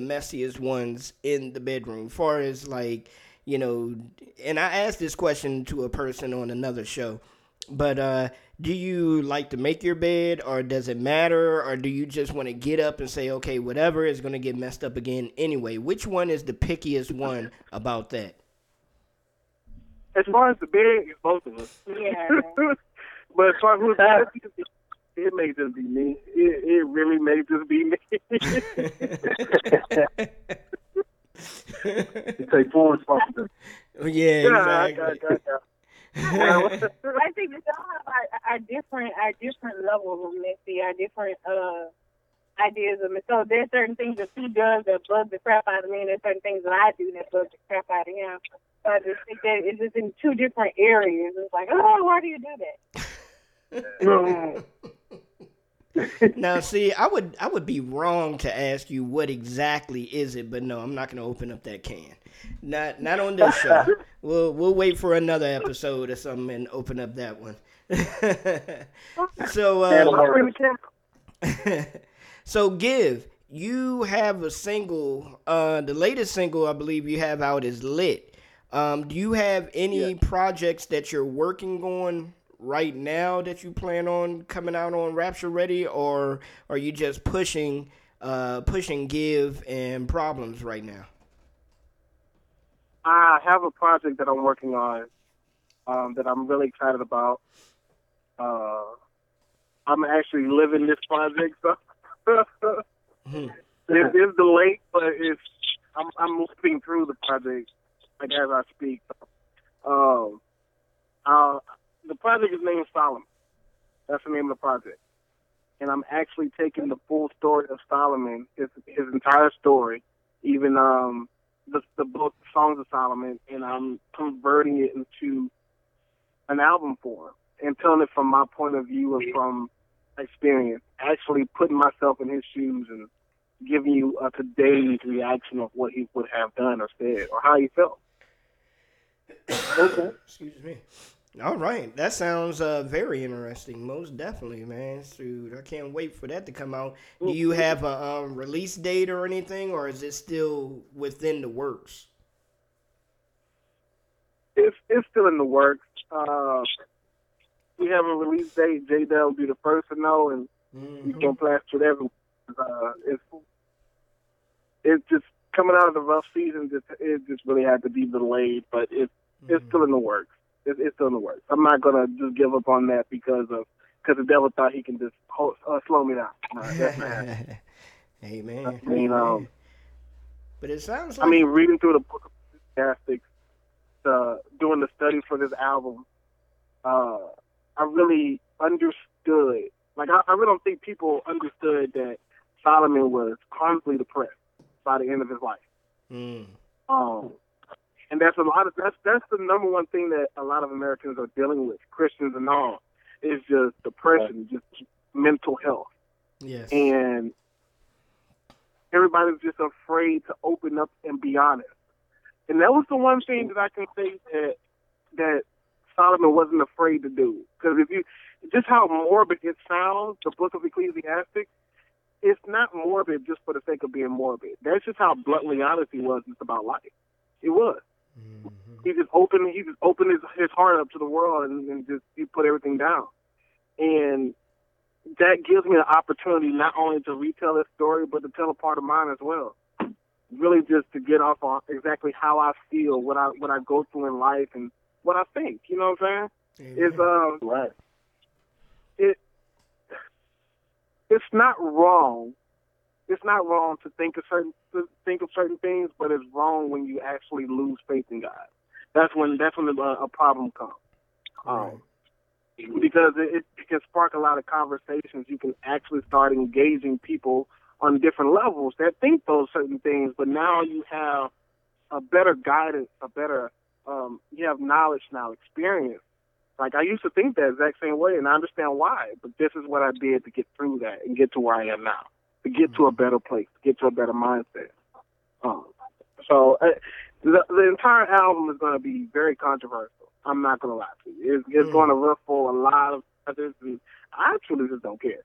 messiest ones in the bedroom? Far as like, you know, and I asked this question to a person on another show, but do you like to make your bed, or does it matter, or do you just want to get up and say, okay, whatever is going to get messed up again anyway? Which one is the pickiest one about that? As far as the bed, it's both of us. Yeah. But as far as who's the it may just be me. It really may just be me. You take full responsibility. Yeah, exactly. I think we all have our different levels of messy, our different ideas of it. So there's certain things that he does that bug the crap out of me, and there's certain things that I do that bug the crap out of him. So I just think that it's just in two different areas. It's like, oh, why do you do that? Now, see, I would be wrong to ask you what exactly is it, but no, I'm not going to open up that can. Not on this show. We'll wait for another episode or something and open up that one. So Giv, you have a single. The latest single I believe you have out is Lit. Do you have any projects that you're working on right now that you plan on coming out on Rapture Ready, or are you just pushing Giv and Problems right now? I have a project that I'm working on that I'm really excited about. I'm actually living this project, so it's delayed, but I'm moving through the project. Like as I speak, the project is named Solomon. That's the name of the project, and I'm actually taking the full story of Solomon, his entire story, even the both songs of Solomon, and I'm converting it into an album form and telling it from my point of view and from experience. Actually, putting myself in his shoes and giving you a today's reaction of what he would have done or said or how he felt. Okay. Excuse me. All right. That sounds very interesting. Most definitely, man. Dude, I can't wait for that to come out. Do you have a release date or anything, or is it still within the works? It's still in the works. we have a release date. Jay Dunn will be the first to know, and you can plaster it everywhere. It's just coming out of the rough season. It just really had to be delayed, but it's still in the works. It's still in the works. I'm not gonna just give up on that because the devil thought he can just slow me down. No, that's not happening. Amen. I mean, but it sounds like reading through the book of Ecclesiastes, doing the study for this album, I really understood. Like, I really don't think people understood that Solomon was chronically depressed by the end of his life. And that's the number one thing that a lot of Americans are dealing with, Christians and all, is just depression, just mental health. Yes. And everybody's just afraid to open up and be honest. And that was the one thing that I can say that Solomon wasn't afraid to do. Because just how morbid it sounds, the book of Ecclesiastes, it's not morbid just for the sake of being morbid. That's just how bluntly honest he was just about life. It was. Mm-hmm. He just opened his heart up to the world and just he put everything down. And that gives me an opportunity not only to retell his story, but to tell a part of mine as well. Really just to get off on exactly how I feel, what I go through in life and what I think. You know what I'm saying? Mm-hmm. It's not wrong. It's not wrong to think of certain things, but it's wrong when you actually lose faith in God. That's when a problem comes. Because it can spark a lot of conversations. You can actually start engaging people on different levels that think those certain things, but now you have a better guidance, you have knowledge now, experience. Like, I used to think that exact same way, and I understand why, but this is what I did to get through that and get to where I am now, to get to a better place, to get to a better mindset. So the entire album is going to be very controversial. I'm not going to lie to you. It's going to ruffle a lot of others, and I truly just don't care.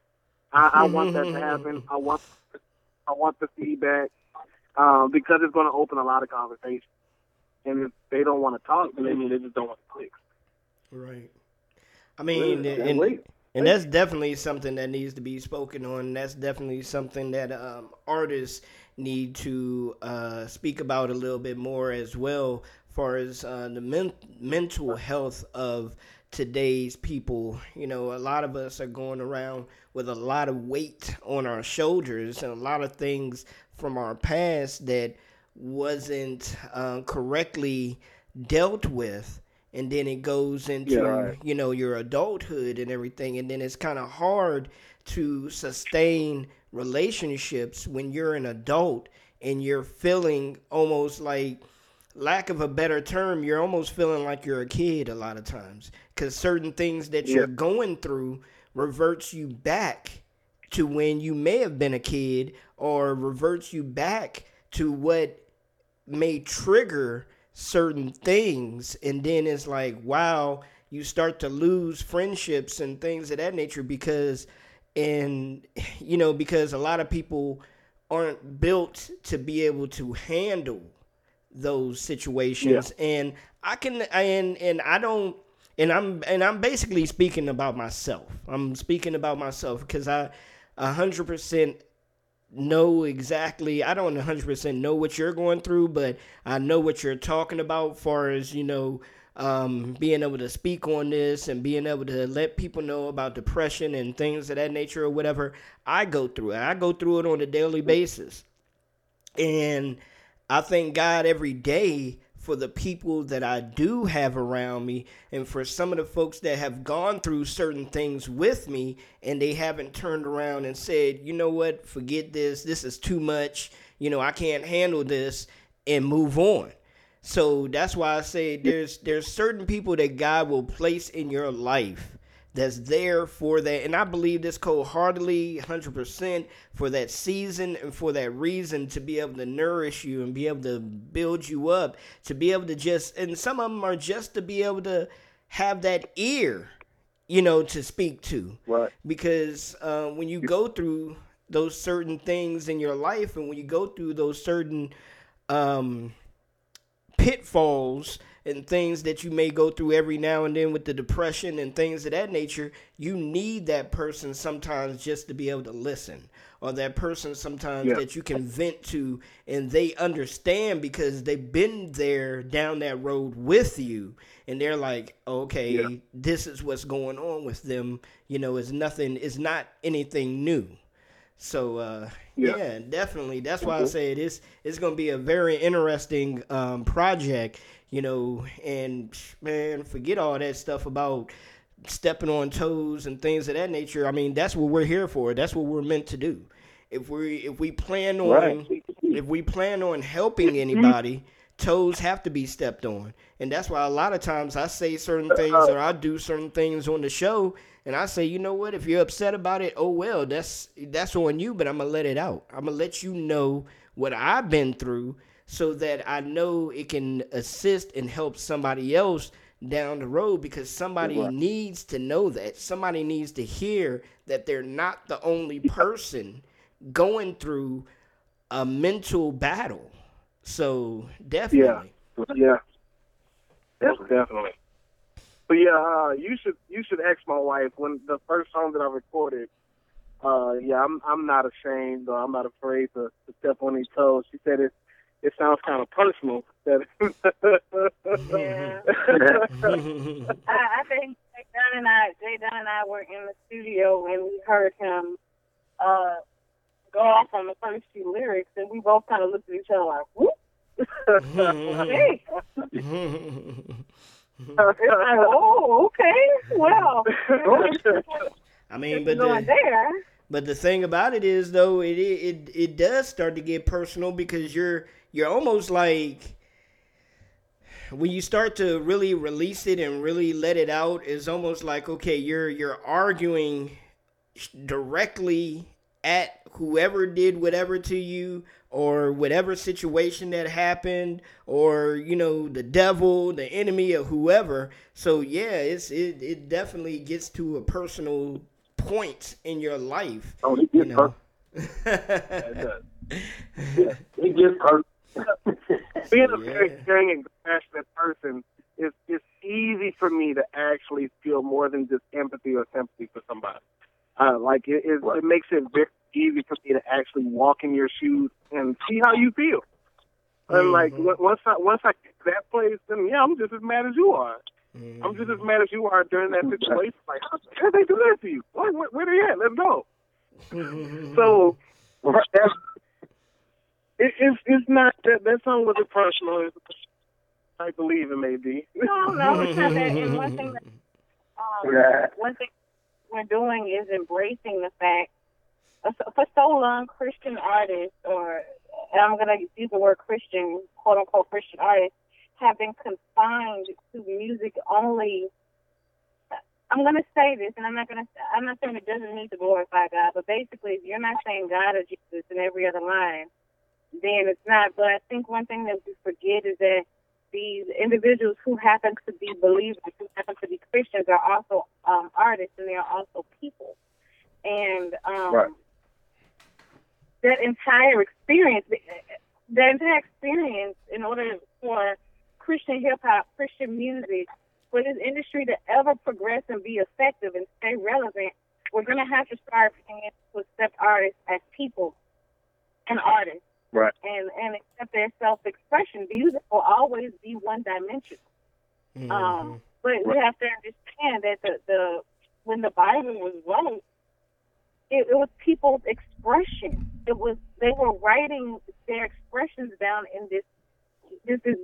I want that to happen. I want the feedback because it's going to open a lot of conversations. And if they don't want to talk, then they just don't want to click. Right. I mean, and that's definitely something that needs to be spoken on. That's definitely something that artists need to speak about a little bit more as well, as far as the mental health of today's people. You know, a lot of us are going around with a lot of weight on our shoulders and a lot of things from our past that wasn't correctly dealt with. And then it goes into, you know, your adulthood and everything. And then it's kind of hard to sustain relationships when you're an adult and you're feeling almost like, lack of a better term, you're almost feeling like you're a kid a lot of times. Because certain things that you're going through reverts you back to when you may have been a kid, or reverts you back to what may trigger certain things. And then it's like, wow, you start to lose friendships and things of that nature because a lot of people aren't built to be able to handle those situations. And I'm basically speaking about myself. I'm speaking about myself because I 100% know exactly. I don't 100% know what you're going through, but I know what you're talking about, far as, you know, being able to speak on this and being able to let people know about depression and things of that nature or whatever. I go through it. I go through it on a daily basis. And I thank God every day for the people that I do have around me, and for some of the folks that have gone through certain things with me and they haven't turned around and said, you know what, forget this. This is too much. You know, I can't handle this, and move on. So that's why I say there's certain people that God will place in your life that's there for that. And I believe this wholeheartedly, 100%, for that season and for that reason, to be able to nourish you and be able to build you up, to be able to just, and some of them are just to be able to have that ear, you know, to speak to. Right. Because when you go through those certain things in your life, and when you go through those certain pitfalls and things that you may go through every now and then with the depression and things of that nature, you need that person sometimes just to be able to listen, or that person sometimes that you can vent to and they understand because they've been there down that road with you. And they're like, okay, this is what's going on with them. You know, it's nothing, it's not anything new. So, definitely. That's why I said it's going to be a very interesting project, you know, and man, forget all that stuff about stepping on toes and things of that nature. I mean, that's what we're here for. That's what we're meant to do. If we plan on helping anybody, toes have to be stepped on. And that's why a lot of times I say certain things or I do certain things on the show. And I say, you know what, if you're upset about it, oh, well, that's on you, but I'm going to let it out. I'm going to let you know what I've been through so that I know it can assist and help somebody else down the road, because somebody needs to know that. Somebody needs to hear that they're not the only person going through a mental battle. So definitely. Yeah, definitely. But yeah, you should ask my wife when the first song that I recorded. I'm not ashamed, or I'm not afraid to step on these toes. She said it sounds kind of personal. Yeah. I think Jay Dunn and I were in the studio and we heard him go off on the first few lyrics, and we both kind of looked at each other like, whoop. Oh, okay. Well, I mean, but the thing about it is, though, it does start to get personal, because you're almost like, when you start to really release it and really let it out, it's almost like, okay, you're arguing directly at whoever did whatever to you, or whatever situation that happened, or, you know, the devil, the enemy, or whoever. So yeah, it definitely gets to a personal point in your life. Oh, it gets personal. It gets personal. Being a very caring and compassionate person, it's easy for me to actually feel more than just empathy or sympathy for somebody. It makes it very easy for me to actually walk in your shoes and see how you feel. And once I get to that place, then I'm just as mad as you are. Mm-hmm. I'm just as mad as you are during that situation. Like, how did they do that to you? Where they at? Let's go. So it's not that song wasn't personal. I believe it may be. No, it's not that. And one thing we're doing is embracing the fact. For so long, Christian artists, and I'm going to use the word Christian, quote-unquote Christian artists, have been confined to music only. I'm going to say this, and I'm not saying it doesn't need to glorify God, but basically, if you're not saying God or Jesus in every other line, then it's not. But I think one thing that we forget is that these individuals who happen to be believers, who happen to be Christians, are also artists, and they are also people. And that entire experience, in order for Christian hip-hop, Christian music, for this industry to ever progress and be effective and stay relevant, we're going to have to start beginning to accept artists as people and artists. Right. And accept their self-expression. Music will always be one-dimensional. Mm-hmm. We have to understand that when the Bible was wrote, it was people's expression. They were writing their expressions down in this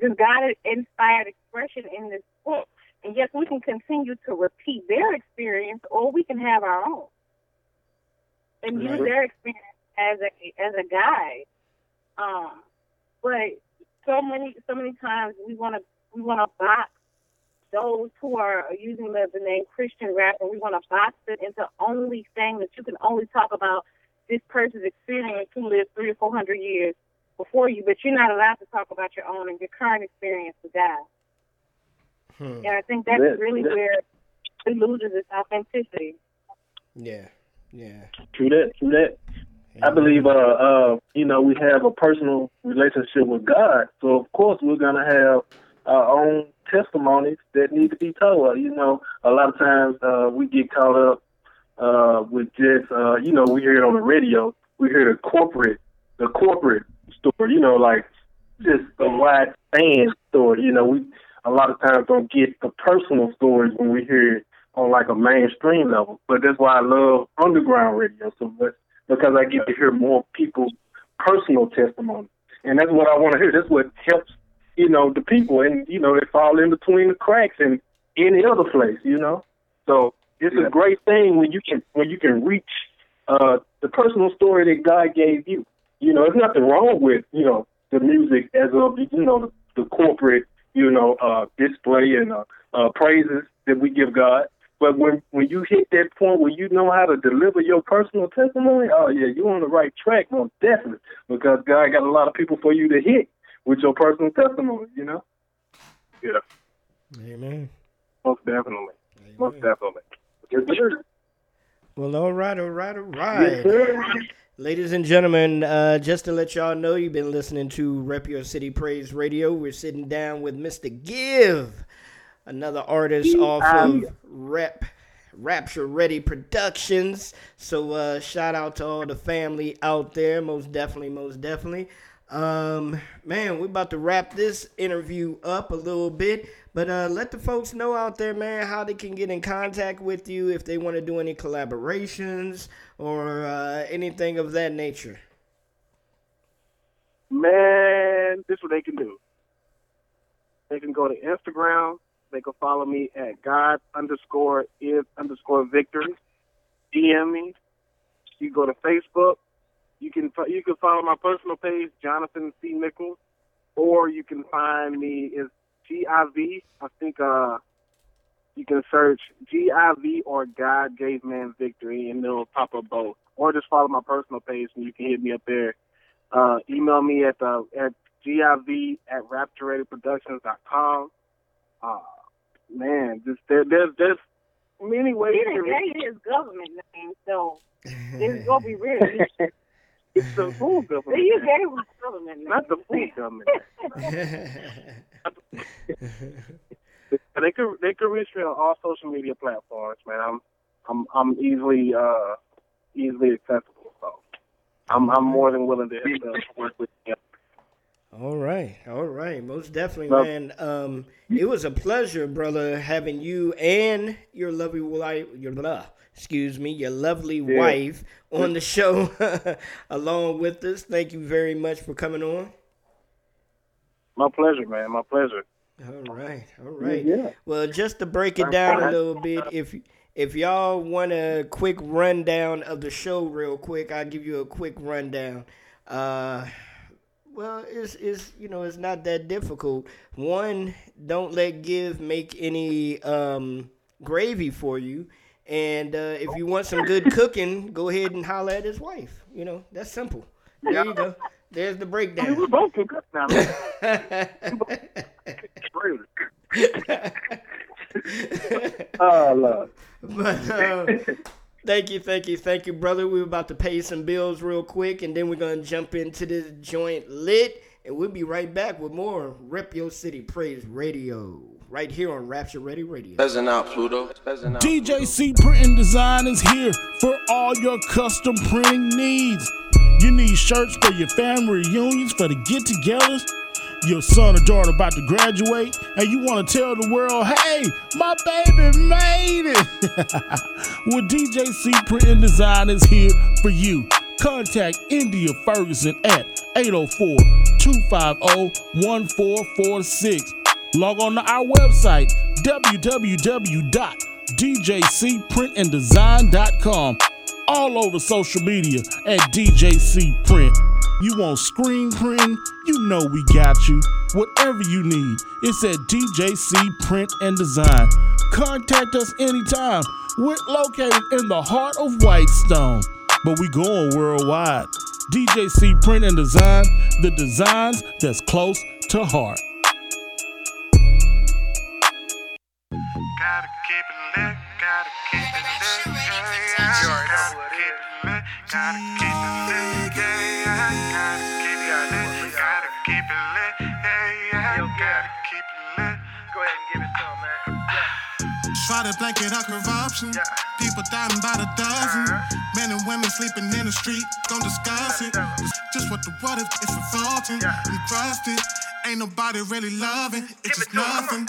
God-inspired expression in this book. And yes, we can continue to repeat their experience, or we can have our own and use their experience as a guide. But so many times we want to box those who are using the name Christian rap, and we want to box it into only saying that you can only talk about this person's experience who lived 300 or 400 years before you, but you're not allowed to talk about your own and your current experience with God. And I think that's really where it loses its authenticity. Yeah. True that. I believe, you know, we have a personal relationship with God. So, of course, we're going to have our own testimonies that need to be told. You know, a lot of times we get caught up with just, you know, we hear it on the radio. We hear the corporate story, you know, like just a wide fan story. You know, we a lot of times don't get the personal stories when we hear it on like a mainstream level. But that's why I love underground radio so much, because I get to hear more people's personal testimony. And that's what I want to hear. That's what helps, you know, the people. And, you know, they fall in between the cracks and any other place, you know. So it's a great thing when you can reach the personal story that God gave you. You know, there's nothing wrong with, you know, the music as of, you know, the corporate, you know, display and praises that we give God. But when you hit that point where you know how to deliver your personal testimony, oh, yeah, you're on the right track, most definitely, because God got a lot of people for you to hit with your personal testimony, you know? Yeah. Amen. Most definitely. Amen. Most definitely. Yes, sir. Well, all right, all right, all right. Yes, sir. Ladies and gentlemen, just to let y'all know, you've been listening to Rep Your City Praise Radio. We're sitting down with Mr. Giv, another artist off of Rapture Ready Productions. So shout out to all the family out there, most definitely, most definitely. Man, we're about to wrap this interview up a little bit, but let the folks know out there, man, how they can get in contact with you if they want to do any collaborations or anything of that nature. Man, this is what they can do. They can go to Instagram. They can follow me at God_is_victory. DM me. You go to Facebook. You can follow my personal page, Jonathan C. Nicholas, or you can find me is Giv. I think you can search Giv or God Gave Man Victory, and it'll pop up both. Or just follow my personal page, and you can hit me up there. Email me at giv@rapturereadyproductions.com. Man, just there's many ways. That is government name, so it's gonna be real. It's the food government. You gave us government name. Not the food government. They could reach me on all social media platforms, man. I'm easily accessible, so I'm more than willing to work with you. All right. Most definitely, man. It was a pleasure, brother, having you and your lovely wife, your lovely wife on the show along with us. Thank you very much for coming on. My pleasure, man. My pleasure. All right. Yeah. Well, just to break it down a little bit, if y'all want a quick rundown of the show real quick, I'll give you a quick rundown. Well, it's not that difficult. One, don't let Giv make any gravy for you. And if you want some good cooking, go ahead and holler at his wife. You know, that's simple. There you go. There's the breakdown. I mean, we both cook up now. Oh, love. But, Thank you, brother. We're about to pay some bills real quick, and then we're going to jump into this joint lit, and we'll be right back with more Rep Your City Praise Radio, right here on Rapture Ready Radio. Peasant out, Pluto. DJC Print and Design is here for all your custom printing needs. You need shirts for your family reunions, for the get-togethers, your son or daughter about to graduate, and you want to tell the world, hey, my baby made it. Well, DJC Print and Design is here for you. Contact India Ferguson at 804-250-1446. Log on to our website, www.djcprintanddesign.com. All over social media at DJC Print. You want screen printing? You know we got you. Whatever you need, it's at DJC Print and Design. Contact us anytime. We're located in the heart of Whitestone, but we going worldwide. DJC Print and Design, the designs that's close to heart. Gotta keep it lit, gotta keep it lit, gotta keep it lit, gotta keep it lit. gotta keep it lit. Go ahead and give it to 'em, man. Yeah. Try to blanket out corruption. Yeah. People dying by the dozen. Uh-huh. Men and women sleeping in the street. Don't discuss it. Just what the what if it's revolting. Yeah. And crusted. Ain't nobody really loving. It's just nothing.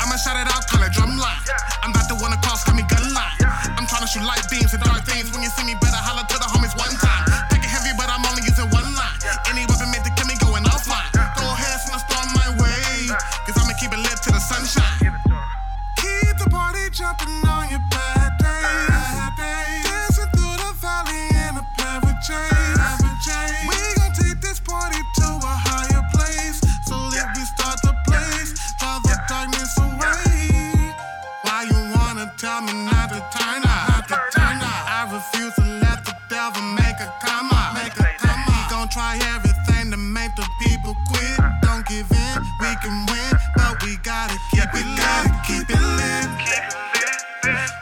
I'ma shout it out, call it drum line. Yeah. I'm about to wanna cross, call me gun line. Yeah. I'm tryna shoot light beams and dark things. When you see me, better holler to the homies one time. Packing heavy, but I'm only using one line. Yeah. Any weapon meant to kill me going offline. Yeah. Throw hands and I storm my way. Yeah. Cause I'ma keep it lit to the sunshine. Give it to her. Keep the party jumping on your bad days. Dancing through the valley in a pair with Jay. We gon' take this party to a higher place. So let me start the place. Draw the darkness away. Why you wanna tell me not to turn up? Not to turn up. I refuse to let the devil make a come up. Make a come up. Gon' try everything to make the people quit. Don't give in, we can win, but we gotta keep it lit. Keep it lit.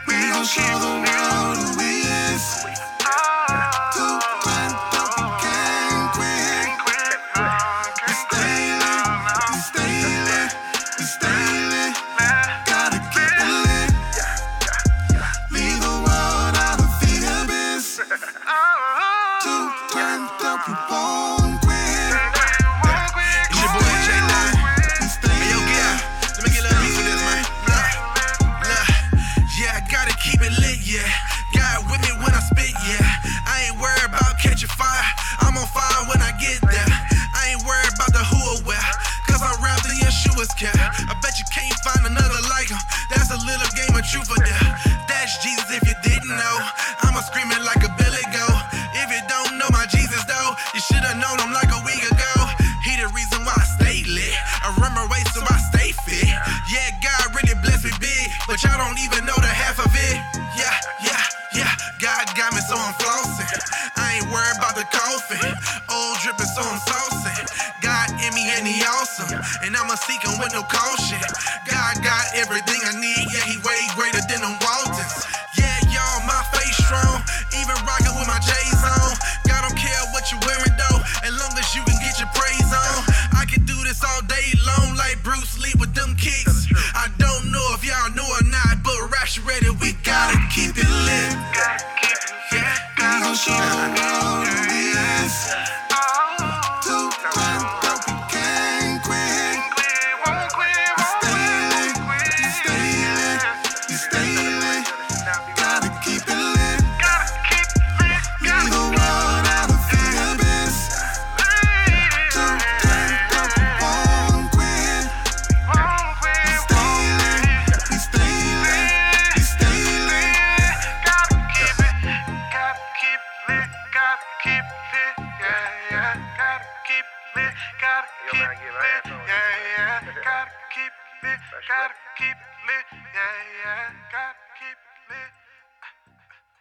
We gon' show the world who we is.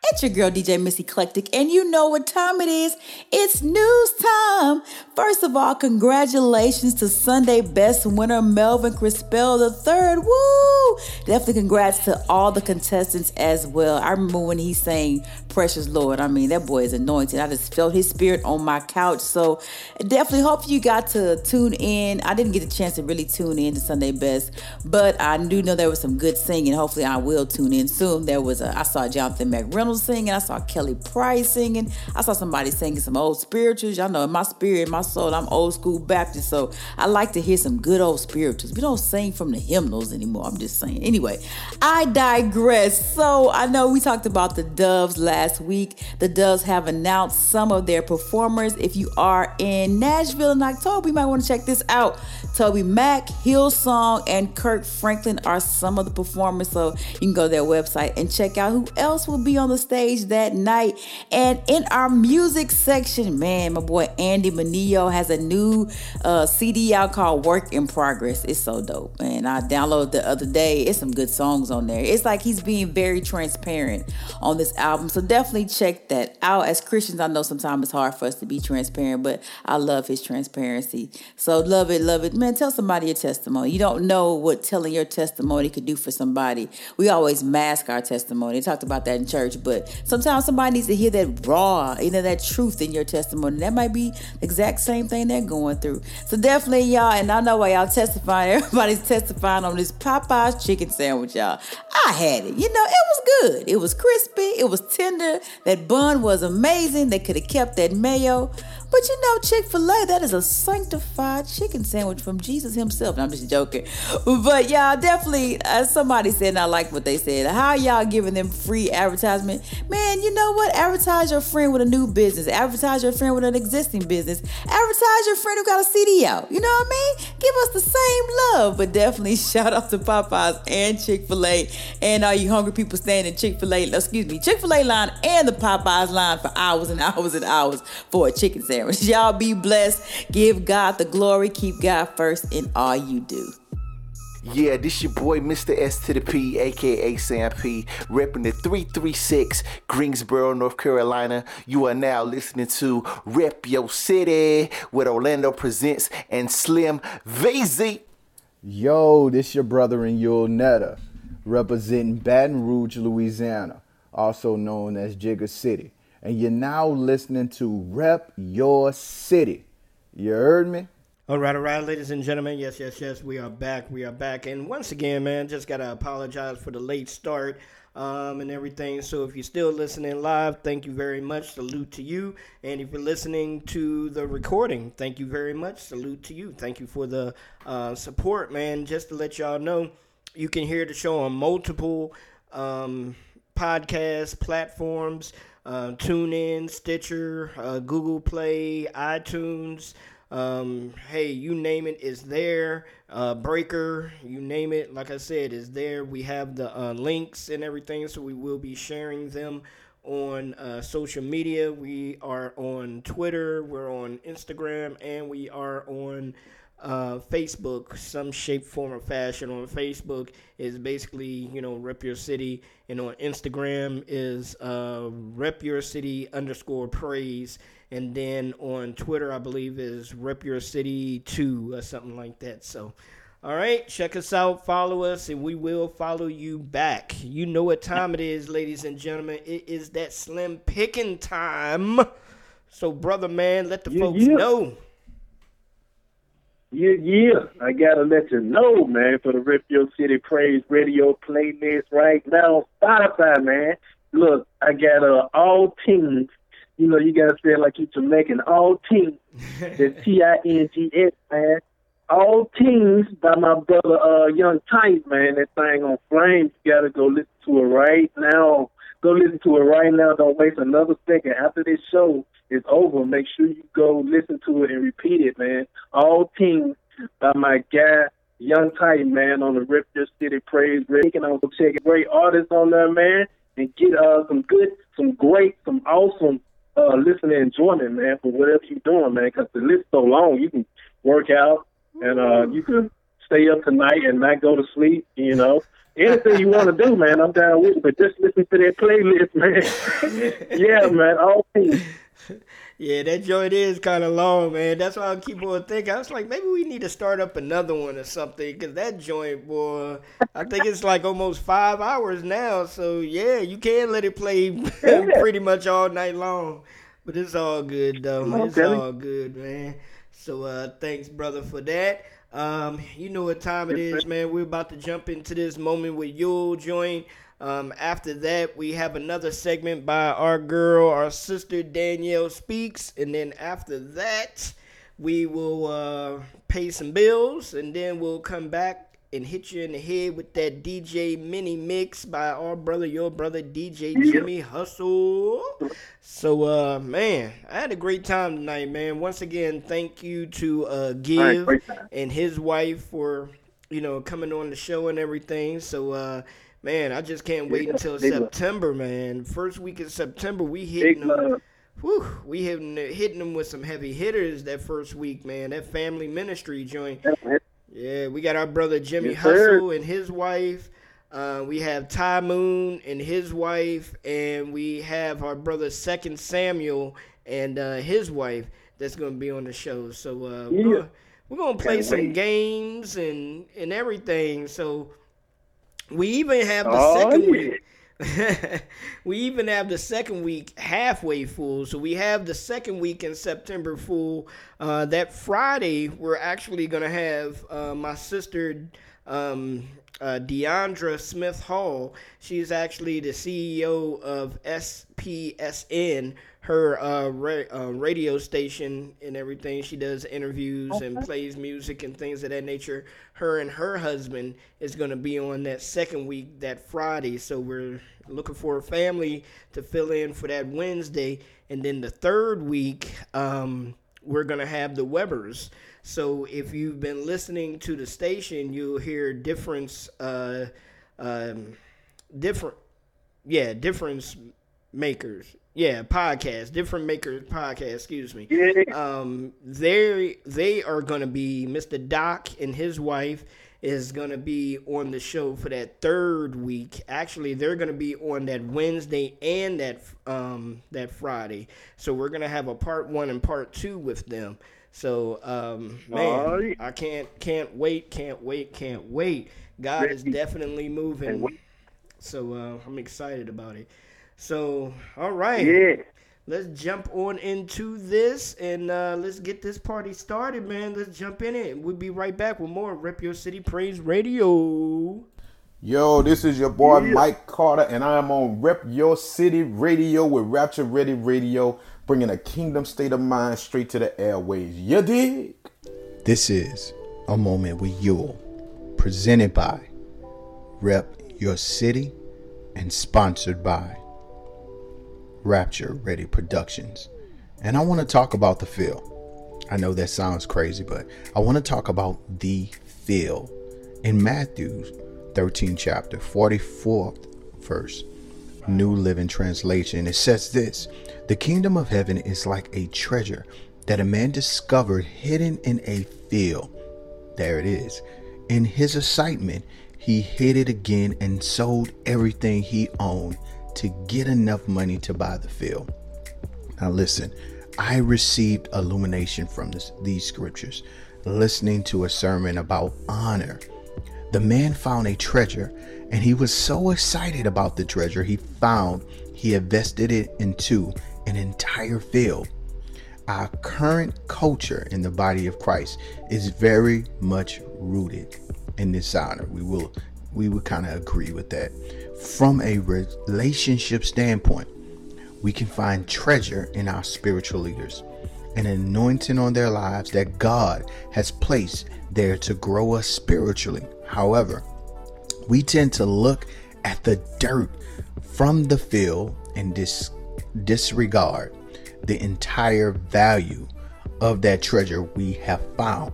It's your girl DJ Miss Eclectic, and you know what time it is. It's news time. First of all, congratulations to Sunday Best winner Melvin Crispell III. Woo! Definitely congrats to all the contestants as well. I remember when he sang Precious Lord. I mean, that boy is anointed. I just felt his spirit on my couch. So definitely hope you got to tune in. I didn't get a chance to really tune in to Sunday Best, but I do know there was some good singing. Hopefully I will tune in soon. I saw Jonathan McReynolds singing. I saw Kelly Price singing. I saw somebody singing some old spirituals. Y'all know in my spirit, my soul, I'm old school Baptist, so I like to hear some good old spirituals. We don't sing from the hymnals anymore. I'm just saying. Anyway, I digress. So I know we talked about the Doves last week. The Doves have announced some of their performers. If you are in Nashville in October, you might want to check this out. Toby Mac, Hillsong, and Kirk Franklin are some of the performers, so you can go to their website and check out who else will be on the stage that night. And in our music section, man, my boy Andy Manillo has a new CD out called Work in Progress. It's so dope, man. I downloaded the other day. hey, it's some good songs on there. It's like he's being very transparent on this album. So definitely check that out. As Christians, I know sometimes it's hard for us to be transparent, but I love his transparency. So love it, love it. Man, tell somebody your testimony. You don't know what telling your testimony could do for somebody. We always mask our testimony. I talked about that in church, but sometimes somebody needs to hear that raw, you know, that truth in your testimony. That might be the exact same thing they're going through. So definitely, y'all, and I know why y'all testifying. Everybody's testifying on this Popeyes chicken sandwich, y'all. I had it. You know, it was good. It was crispy. It was tender. That bun was amazing. They could have kept that mayo. But you know, Chick-fil-A, that is a sanctified chicken sandwich from Jesus himself. And I'm just joking. But y'all, definitely, somebody said, and I like what they said, how y'all giving them free advertisement? Man, you know what? Advertise your friend with a new business. Advertise your friend with an existing business. Advertise your friend who got a CD out. You know what I mean? Give us the same love. But definitely shout out to Popeyes and Chick-fil-A. And all you hungry people staying in Chick-fil-A line and the Popeyes line for hours and hours and hours for a chicken sandwich. Y'all be blessed. Give God the glory. Keep God first in all you do. Yeah, this your boy, Mr. S to the P, a.k.a. Sam P, repping the 336 Greensboro, North Carolina. You are now listening to Rep Your City with Orlando Presents and Slim Feezy. Yo, this your brother and Yul Netter, representing Baton Rouge, Louisiana, also known as Jigger City. And you're now listening to Rep Your City. You heard me? All right, ladies and gentlemen. Yes, yes, yes. We are back. We are back. And once again, man, just got to apologize for the late start and everything. So if you're still listening live, thank you very much. Salute to you. And if you're listening to the recording, thank you very much. Salute to you. Thank you for the support, man. Just to let y'all know, you can hear the show on multiple podcast platforms. TuneIn, Stitcher, Google Play, iTunes, hey, you name it, is there. Breaker, you name it, like I said, is there. We have the links and everything, so we will be sharing them on social media. We are on Twitter, we're on Instagram, and we are on Facebook, some shape, form, or fashion. On Facebook is basically, you know, Rep Your City, and on Instagram is Rep Your City _praise, and then on Twitter, I believe, is Rep Your City 2 or something like that. So, all right, check us out, follow us, and we will follow you back. You know what time it is, ladies and gentlemen. It is that slim picking time. So, brother, man, let the folks know. Yeah, I gotta let you know, man, for the Rip Your City Praise Radio playlist right now on Spotify, man. Look, I got all teams. You know, you gotta say it like you're Jamaican. All teams. That's T-I-N-G-S, man. All teams by my brother Young Tite, man. That thing on flames. You gotta go listen to it right now. Go listen to it right now. Don't waste another second after this show. It's over. Make sure you go listen to it and repeat it, man. All Teams by my guy, Young Titan, man, on the Rip Your City Praise Radio. You can also check great artists on there, man, and get some good, some great, some awesome listening enjoyment, man, for whatever you're doing, man, because the list's so long. You can work out and you can stay up tonight and not go to sleep, you know. Anything you want to do, man, I'm down with it, but just listen to that playlist, man. Yeah, man, All Teams. Yeah, that joint is kind of long, man. That's why I keep on thinking. I was like, maybe we need to start up another one or something, because that joint, boy, I think it's like almost 5 hours now. So, yeah, you can let it play pretty much all night long. But it's all good, though. It's all good, man. So, thanks, brother, for that. You know what time it is, man. We're about to jump into this moment with Yul joint. After that, we have another segment by our girl, our sister, Danielle Speaks. And then after that, we will pay some bills. And then we'll come back and hit you in the head with that DJ mini mix by our brother, your brother, DJ Jimmy Hustle. So, man, I had a great time tonight, man. Once again, thank you to Giv and his wife for, you know, coming on the show and everything. So, man, I just can't wait until September, man. First week of September, we hitting them. Whew, we hitting them with some heavy hitters that first week, man. That family ministry joint. Yeah, we got our brother Jimmy Hustle and his wife. We have Ty Moon and his wife, and we have our brother Second Samuel and his wife that's going to be on the show. So we're going to play some games and everything. So we even have the second week. We even have the second week halfway full. So we have the second week in September full. That Friday, we're actually going to have my sister, Deandra Smith Hall. She's actually the CEO of SPSN, her radio station and everything. She does interviews and plays music and things of that nature. Her and her husband is going to be on that second week, that Friday. So we're looking for a family to fill in for that Wednesday. And then the third week, we're going to have the Webbers. So if you've been listening to the station, you'll hear difference makers. Yeah, podcast, different makers podcast, excuse me. They are going to be, Mr. Doc and his wife is going to be on the show for that third week. Actually, they're going to be on that Wednesday and that Friday. So we're going to have a part one and part two with them. So, man, I can't wait. God is definitely moving. So, I'm excited about it. So, all right. Yeah. Let's jump on into this, and let's get this party started, man. Let's jump in it. We'll be right back with more Rep Your City Praise Radio. Yo, this is your boy Mike Carter, and I am on Rep Your City Radio with Rapture Ready Radio, bringing a kingdom state of mind straight to the airways. You dig? This is A Moment with Yul, presented by Rep Your City and sponsored by Rapture Ready Productions. And I want to talk about the feel. I know that sounds crazy, but I want to talk about the feel. In Matthew 13 chapter 44th verse, New Living Translation, it says this: the kingdom of heaven is like a treasure that a man discovered hidden in a field. There it is. In his excitement, he hid it again and sold everything he owned to get enough money to buy the field. Now listen, I received illumination from these scriptures listening to a sermon about honor. The man found a treasure, and he was so excited about the treasure he found, he invested it into an entire field. Our current culture in the body of Christ is very much rooted in this honor. We would kind of agree with that. From a relationship standpoint, we can find treasure in our spiritual leaders, an anointing on their lives that God has placed there to grow us spiritually. However, we tend to look at the dirt from the field and disregard the entire value of that treasure we have found.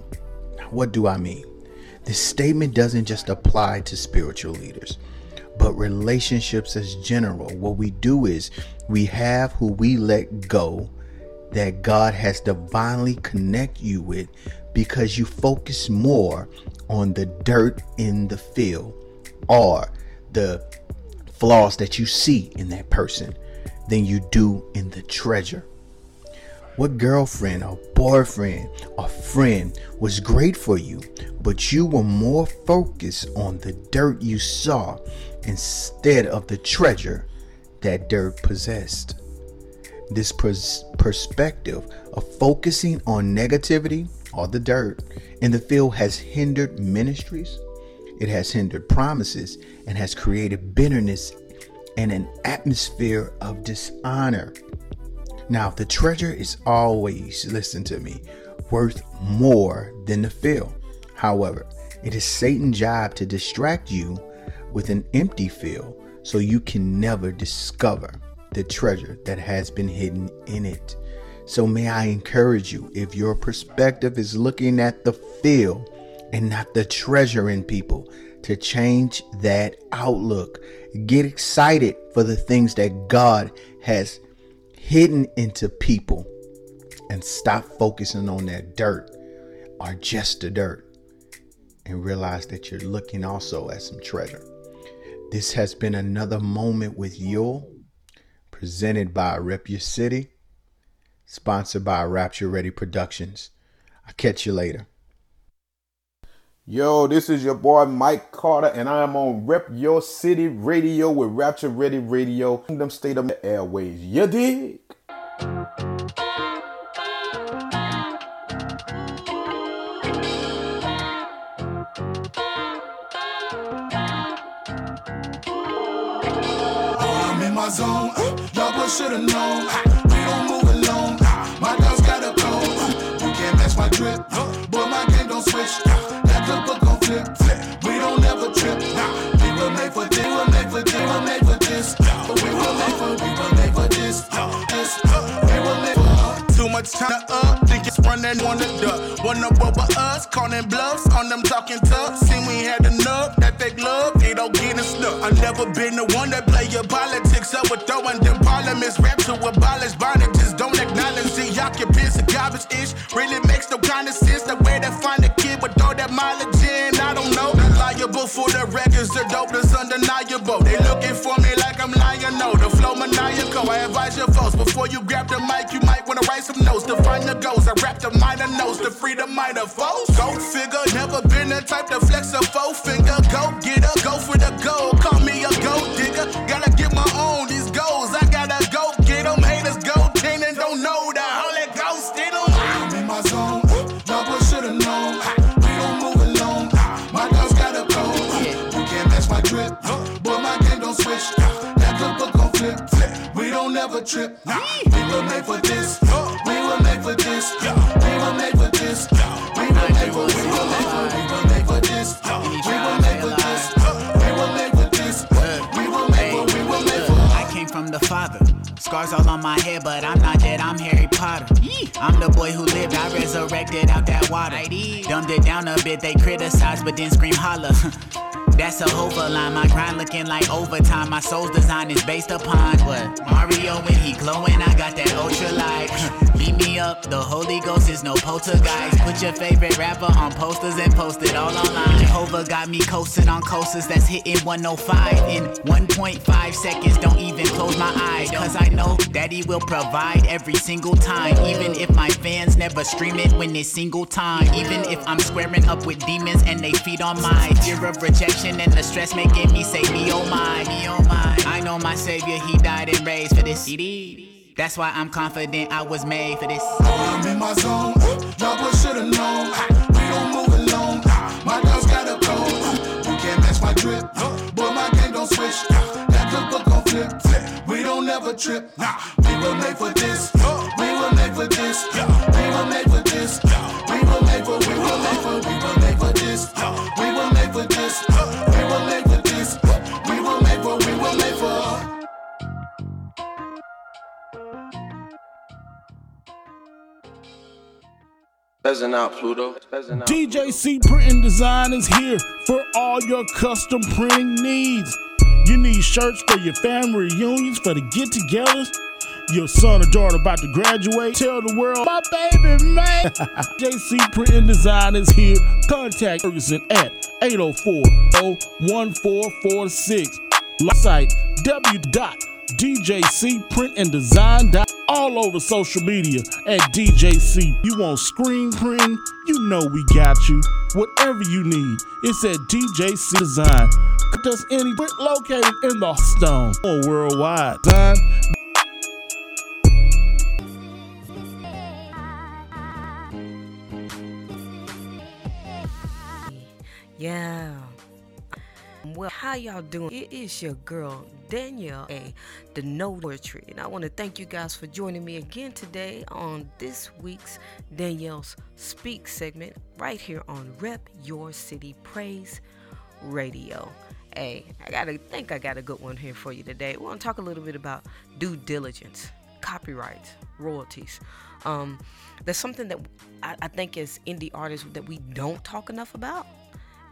Now, what do I mean? This statement doesn't just apply to spiritual leaders, but relationships as general. What we do is we have who we let go that God has divinely connect you with, because you focus more on the dirt in the field or the flaws that you see in that person than you do in the treasure. What girlfriend or boyfriend or friend was great for you, but you were more focused on the dirt you saw instead of the treasure that dirt possessed? This perspective of focusing on negativity or the dirt in the field has hindered ministries, it has hindered promises, and has created bitterness and an atmosphere of dishonor. Now, the treasure is always, listen to me, worth more than the field. However, it is Satan's job to distract you with an empty field so you can never discover the treasure that has been hidden in it. So may I encourage you, if your perspective is looking at the field and not the treasure in people, to change that outlook. Get excited for the things that God has hidden into people, and stop focusing on that dirt or just the dirt. and realize that you're looking also at some treasure. This has been another moment with Yul, presented by Rep Your City, sponsored by Rapture Ready Productions. I'll catch you later. Yo, this is your boy Mike Carter, and I am on Rep Your City Radio with Rapture Ready Radio, Kingdom State of Airways. You dig? Zone. Y'all boys should've known. We don't move alone. My dogs gotta go. You can't match my drip, but my game don't switch. That the book gon' flip. We don't ever trip. We were made for this. We were made for this. But we were made for this. We were made for us. Too much time up. Think it's running on the duck. One up over us, calling bluffs on them talking tough. See, we had enough. That they glove. I've never been the one that play your politics. Overthrowing them parliaments, rapture abolish bondages. Don't acknowledge the occupants of garbage ish. Really makes no kind of sense the way they find a kid with all that mileage in. I don't know. Liable for the records, the dope is undeniable. They looking for me like I'm lying. No, the flow maniacal. I advise your folks before you grab the mic, you might wanna write some notes to find your goals. I rap the minor notes to free the minor foes. Go figure, never been the type to flex a four finger. Go get up, go for the gold. Call me a gold digger. Gotta get my own these goals. I gotta go get them. Haters go chain and don't know the holy ghost in them. I'm in my zone. Double shoulda known. We don't move alone. My dogs gotta go. You can't match my drip, but my game don't switch. That the book gon' flip. We don't ever trip. We were made for this. We were made for this. We were made for this. We were made for this. We were made for this. We were made for this. The father, scars all on my head, but I'm not dead, I'm Harry Potter. I'm the boy who lived, I resurrected out that water. Dumbed it down a bit, they criticized, but then scream holla. That's a hover line, my grind looking like overtime. My soul's design is based upon what? Mario when he glowing, I got that ultra light. Beat me up, the Holy Ghost is no poltergeist. Put your favorite rapper on posters and post it all online. Jehovah got me coasting on coasters that's hitting 105 in 1.5 seconds. Don't even close my eyes, cause I know that he will provide every single time. Even if my fans never stream it when it's single time. Even if I'm squaring up with demons and they feed on my Jira rejection and the stress making me say me oh my, me oh my. I know my savior, he died and raised for this. That's why I'm confident I was made for this. I'm in my zone. Y'all boys shoulda known. We don't move alone. My dogs gotta go. You can't match my drip, but my game don't switch. That the book gon' flip. We don't ever trip. We were made for this. We were made for this. We were made for this. We were made for. We were made for. We were made for this. We were made for this. We were made for this. We were made for. We were made for. Out, Pluto. Out, DJC Print and Design is here for all your custom printing needs. You need shirts for your family reunions, for the get-togethers. Your son or daughter about to graduate. Tell the world, my baby, man. DJC Print and Design is here. Contact Ferguson at 804-01446. Site www.djcprintanddesign.com. All over social media at DJC. You want screen printing? You know we got you. Whatever you need, it's at DJC Design. Does any print located in the stone or worldwide? Design. Yeah. Well, how y'all doing? It is your girl, Danielle, the No Poetry, and I want to thank you guys for joining me again today on this week's Danielle Speaks segment right here on Rep Your City Praise Radio. Hey, I got a good one here for you today. We're going to talk a little bit about due diligence, copyrights, royalties. That's something that I think as indie artists that we don't talk enough about,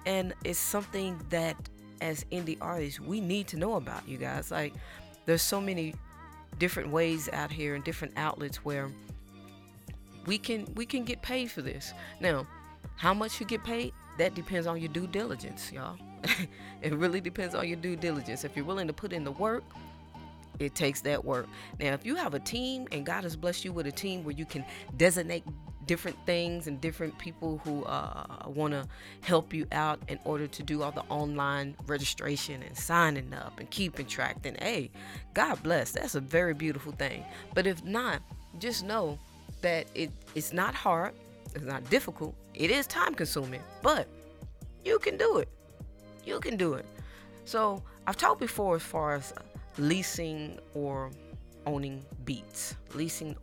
and it's something that as indie artists we need to know about, you guys. Like, there's so many different ways out here and different outlets where we can get paid for this. Now, how much you get paid that depends on your due diligence, y'all. It really depends on your due diligence. If you're willing to put in the work, it takes that work. Now, if you have a team and God has blessed you with a team where you can designate different things and different people who want to help you out in order to do all the online registration and signing up and keeping track, then hey, God bless. That's a very beautiful thing. But if not, just know that it's not hard. It's not difficult. It is time consuming, but you can do it. You can do it. So I've talked before as far as leasing or owning beats. The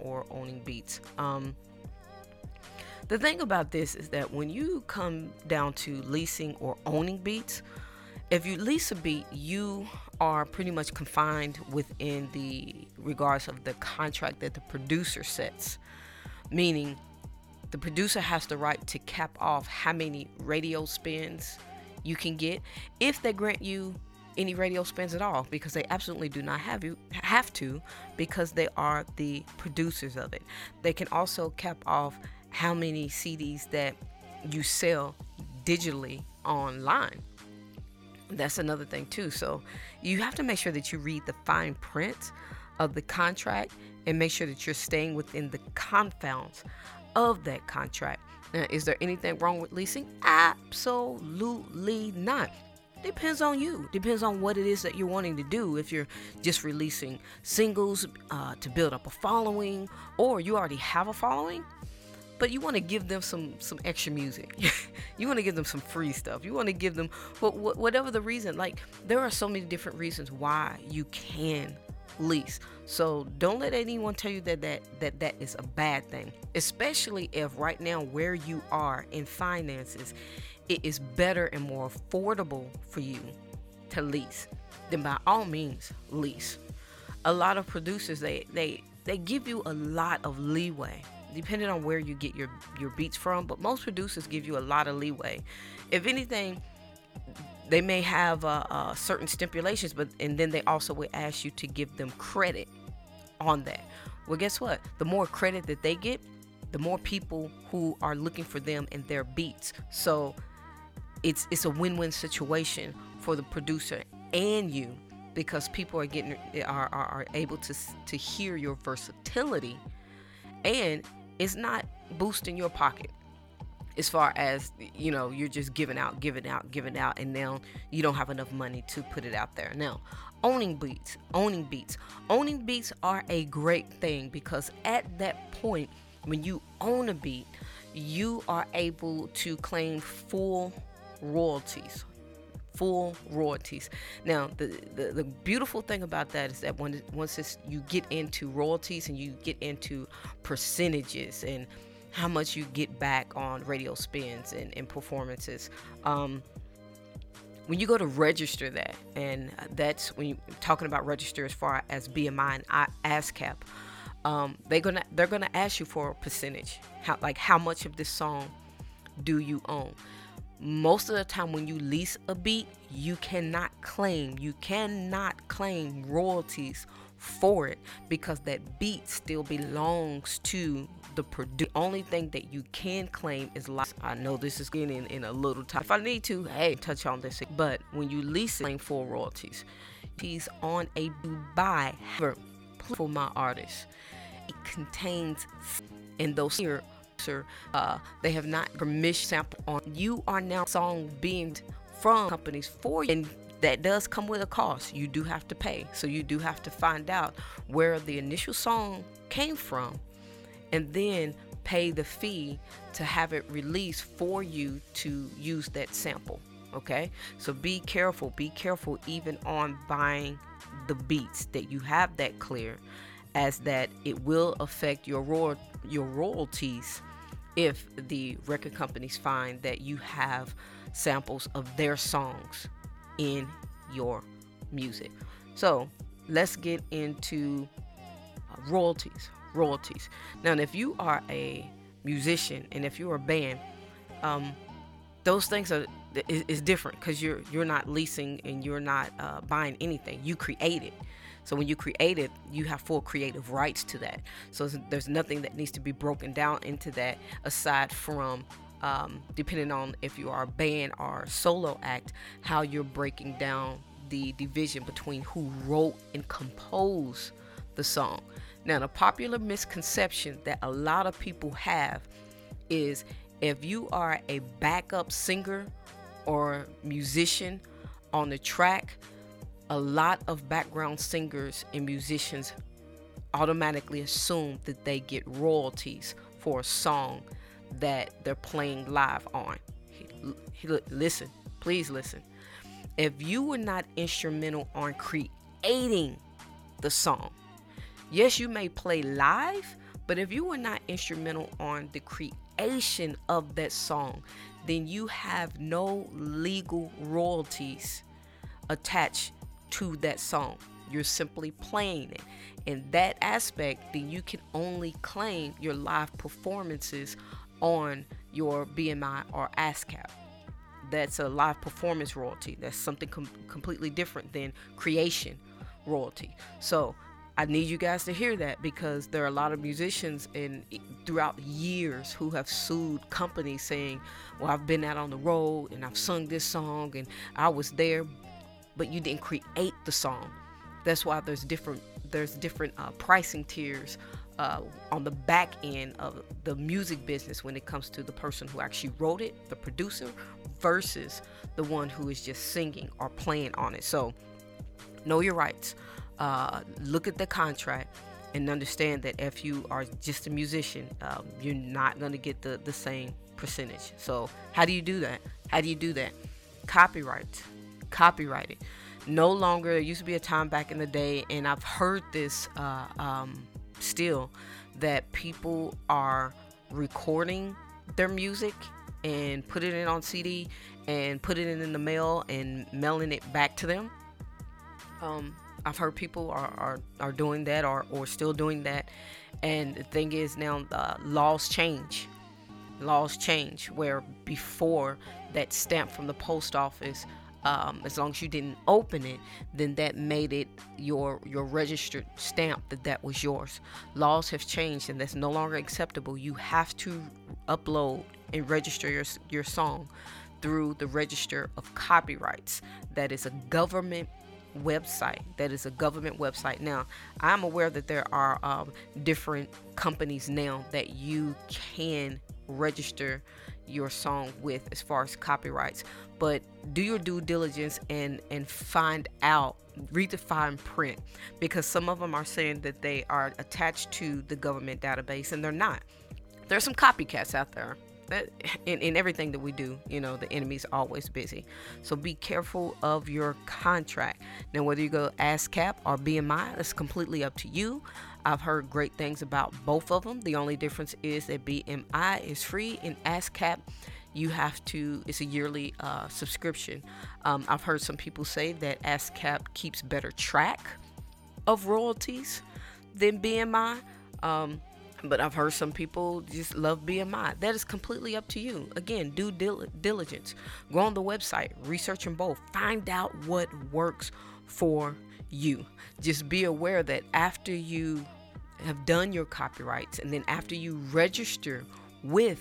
thing about this is that when you come down to leasing or owning beats, if you lease a beat, you are pretty much confined within the regards of the contract that the producer sets, meaning the producer has the right to cap off how many radio spins you can get, if they grant you any radio spins at all, because they absolutely do not have to, because they are the producers of it. They can also cap off how many CDs that you sell digitally online. That's another thing too. So you have to make sure that you read the fine print of the contract and make sure that you're staying within the confines of that contract. Now, is there anything wrong with leasing? Absolutely not. Depends on you. Depends on what it is that you're wanting to do. If you're just releasing singles to build up a following, or you already have a following, but you want to give them some extra music. You want to give them some free stuff. You want to give them whatever the reason. Like, there are so many different reasons why you can lease. So don't let anyone tell you that is a bad thing, especially if right now where you are in finances, it is better and more affordable for you to lease. Then by all means, lease. A lot of producers, they give you a lot of leeway, depending on where you get your beats from, but most producers give you a lot of leeway. If anything, they may have certain stipulations, and then they also will ask you to give them credit on that. Well, guess what? The more credit that they get, the more people who are looking for them and their beats. So it's a win-win situation for the producer and you, because people are able to hear your versatility, and it's not boosting your pocket as far as, you know, you're just giving out, and now you don't have enough money to put it out there. Now, owning beats are a great thing, because at that point, when you own a beat, you are able to claim full royalties. Now, the beautiful thing about that is that once you get into royalties and you get into percentages and how much you get back on radio spins and performances, when you go to register that, and that's when you're talking about register as far as BMI and ASCAP, they're gonna ask you for a percentage, how much of this song do you own. Most of the time when you lease a beat, you cannot claim royalties for it, because that beat still belongs to the producer. The only thing that you can claim is license. I know this is getting in a little time. If I need to, hey, touch on this. But when you lease it, claim full royalties. He's on a Dubai for my artist. It contains, and those here, they have not permission sample on. You are now song being from companies for you, and that does come with a cost. You do have to pay, so you do have to find out where the initial song came from, and then pay the fee to have it released for you to use that sample. Okay, so be careful even on buying the beats, that you have that clear, as that it will affect your royalties if the record companies find that you have samples of their songs in your music. So let's get into royalties. Now, if you are a musician and if you're a band, those things is different, because you're not leasing and you're not buying anything. You create it. So when you create it, you have full creative rights to that. So there's nothing that needs to be broken down into that aside from depending on if you are a band or a solo act, how you're breaking down the division between who wrote and composed the song. Now, the popular misconception that a lot of people have is if you are a backup singer or musician on the track, a lot of background singers and musicians automatically assume that they get royalties for a song that they're playing live on. Listen, please listen. If you were not instrumental on creating the song, yes, you may play live, but if you were not instrumental on the creation of that song, then you have no legal royalties attached to that song. You're simply playing it. In that aspect, then you can only claim your live performances on your BMI or ASCAP. That's a live performance royalty. That's something completely different than creation royalty. So I need you guys to hear that, because there are a lot of musicians throughout years who have sued companies saying, well, I've been out on the road and I've sung this song and I was there, but you didn't create the song. That's why there's different pricing tiers on the back end of the music business when it comes to the person who actually wrote it, the producer, versus the one who is just singing or playing on it. So know your rights. Look at the contract and understand that if you are just a musician, you're not going to get the same percentage. So how do you do that? Copyright it. No longer, there used to be a time back in the day, and I've heard this still, that people are recording their music and putting it on CD and putting it in the mail and mailing it back to them. I've heard people are doing that or still doing that. And the thing is, now laws change, where before that stamp from the post office, as long as you didn't open it, then that made it your registered stamp, that was yours. Laws have changed, and that's no longer acceptable. You have to upload and register your song through the Register of Copyrights. That is a government website. Now, I'm aware that there are different companies now that you can register your song with as far as copyrights, but do your due diligence and find out, read the fine print, because some of them are saying that they are attached to the government database, and they're not. There's some copycats out there. That, in everything that we do, you know, the enemy's always busy. So be careful of your contract. Now, whether you go ASCAP or BMI, it's completely up to you. I've heard great things about both of them. The only difference is that BMI is free, and ASCAP, you have to, it's a yearly subscription. I've heard some people say that ASCAP keeps better track of royalties than BMI. But I've heard some people just love BMI. That is completely up to you. Again, due diligence. Go on the website, research them both. Find out what works for you. Just be aware that after you have done your copyrights, and then after you register with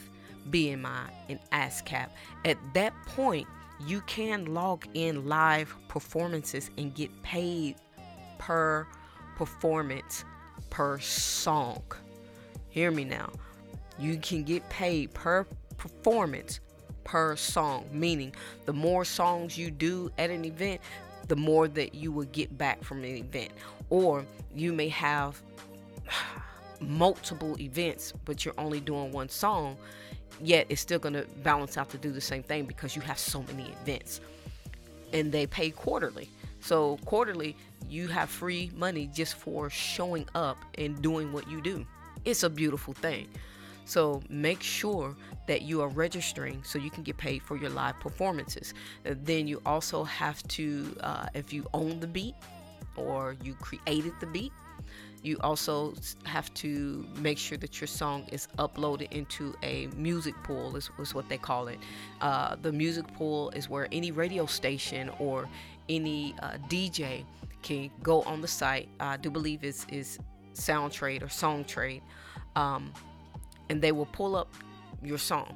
BMI and ASCAP, at that point, you can log in live performances and get paid per performance, per song. Hear me now. You can get paid per performance, per song, meaning the more songs you do at an event, the more that you will get back from an event. Or you may have multiple events, but you're only doing one song, yet it's still going to balance out to do the same thing because you have so many events. And they pay quarterly. So quarterly, you have free money just for showing up and doing what you do. It's a beautiful thing. So make sure that you are registering so you can get paid for your live performances. Then you also have to, if you own the beat or you created the beat, you also have to make sure that your song is uploaded into a music pool, is what they call it. The music pool is where any radio station or any DJ can go on the site. I do believe it's Soundtrade or Songtrade, and they will pull up your song.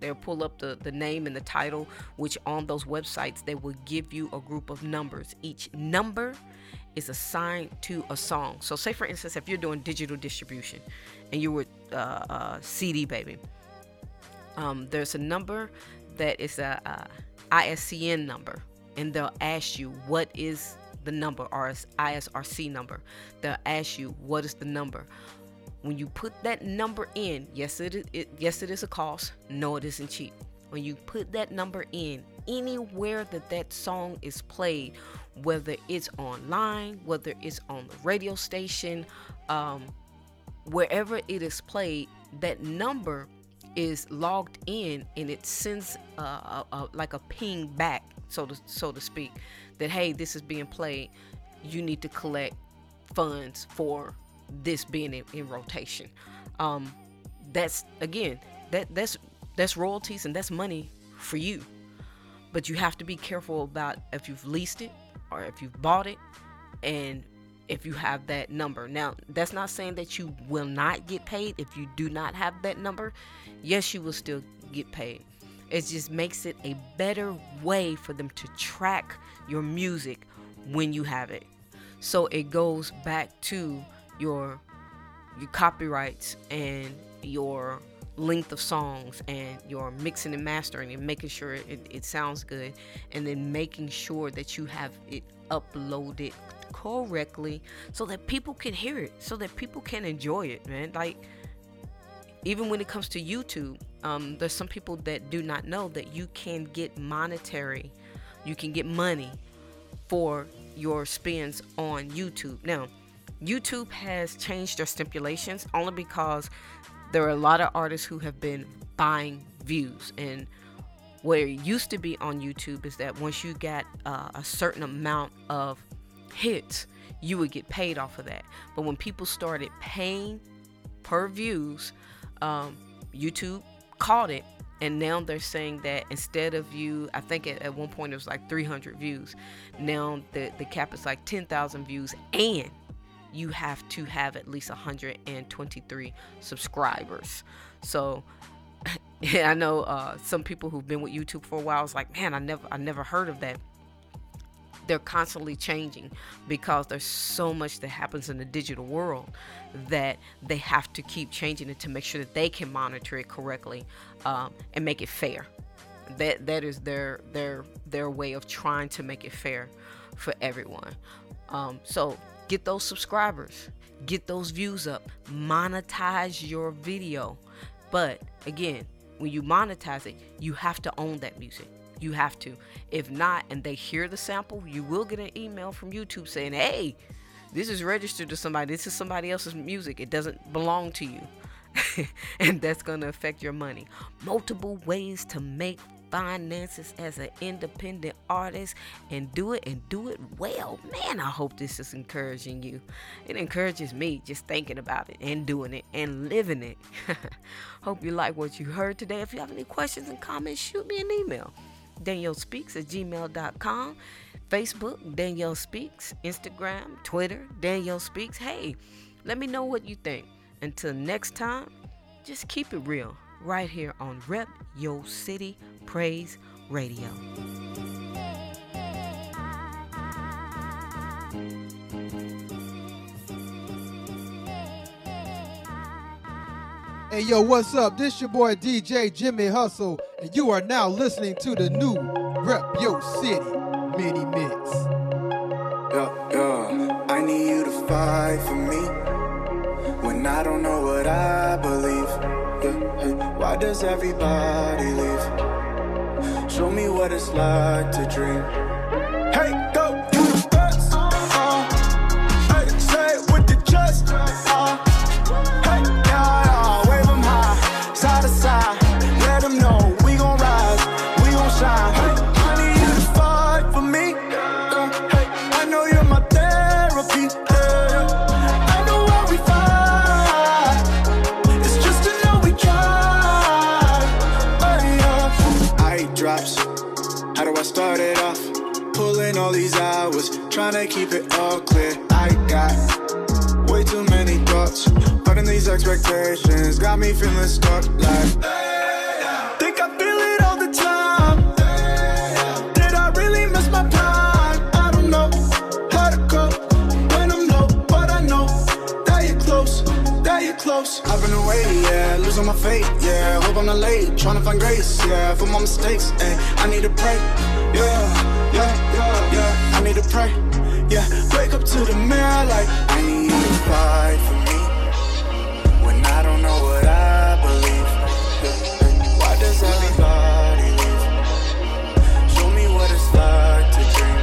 They'll pull up the name and the title, which on those websites, they will give you a group of numbers. Each number is assigned to a song. So say, for instance, if you're doing digital distribution and you were CD Baby, there's a number that is a ISCN number, and they'll ask you what is the number, or ISRC number. They'll ask you what is the number. When you put that number in, yes, it is a cost. No, it isn't cheap. When you put that number in, anywhere that song is played, whether it's online, whether it's on the radio station, wherever it is played, that number is logged in, and it sends like a ping back, so to speak, that, hey, this is being played. You need to collect funds for this being in rotation. That's, again, that's royalties, and that's money for you. But you have to be careful about if you've leased it or if you've bought it, and if you have that number. Now, that's not saying that you will not get paid if you do not have that number. Yes, you will still get paid. It just makes it a better way for them to track your music when you have it. So it goes back to your copyrights and your length of songs and your mixing and mastering, and making sure it sounds good, and then making sure that you have it uploaded correctly so that people can hear it, so that people can enjoy it, man. Like, even when it comes to YouTube, there's some people that do not know that you can get money for your spins on YouTube. Now, YouTube has changed their stipulations only because there are a lot of artists who have been buying views, and what it used to be on YouTube is that once you got a certain amount of hits, you would get paid off of that. But when people started paying per views, YouTube caught it, and now they're saying that instead of you, I think at one point it was like 300 views, now the cap is like 10,000 views, and you have to have at least 123 subscribers. So yeah, I know some people who've been with YouTube for a while is like, man, I never heard of that. They're constantly changing because there's so much that happens in the digital world that they have to keep changing it to make sure that they can monitor it correctly, and make it fair. That is their way of trying to make it fair for everyone. So get those subscribers, get those views up, monetize your video. But again, when you monetize it, you have to own that music. You have to. If not, and they hear the sample, you will get an email from YouTube saying, hey, this is registered to somebody. This is somebody else's music. It doesn't belong to you. And that's going to affect your money. Multiple ways to make finances as an independent artist, and do it well. Man, I hope this is encouraging you. It encourages me just thinking about it and doing it and living it. Hope you like what you heard today. If you have any questions and comments, shoot me an email. Danielle Speaks at gmail.com, Facebook, Danielle Speaks, Instagram, Twitter, Danielle Speaks. Hey, let me know what you think. Until next time, just keep it real right here on Rep Yo City Praise Radio. Hey, yo, what's up? This your boy DJ Jimmy Hustle, and you are now listening to the new Rep Yo City mini mix. Yeah, I need you to fight for me when I don't know what I believe. Yeah, why does everybody leave? Show me what it's like to dream. Hey, go do the best. Hey, say it with the chest. Tryna keep it all clear. I got way too many thoughts, putting these expectations got me feeling stuck like. Think I'm face. I've been away, yeah, losing my faith, yeah. Hope I'm not late, trying to find grace, yeah. For my mistakes, ayy, I need to pray, yeah, yeah, yeah, yeah. I need to pray, yeah. Wake up to the mirror like, I need to fight for me when I don't know what I believe. Yeah. Why does everybody leave? Show me what it's like to dream.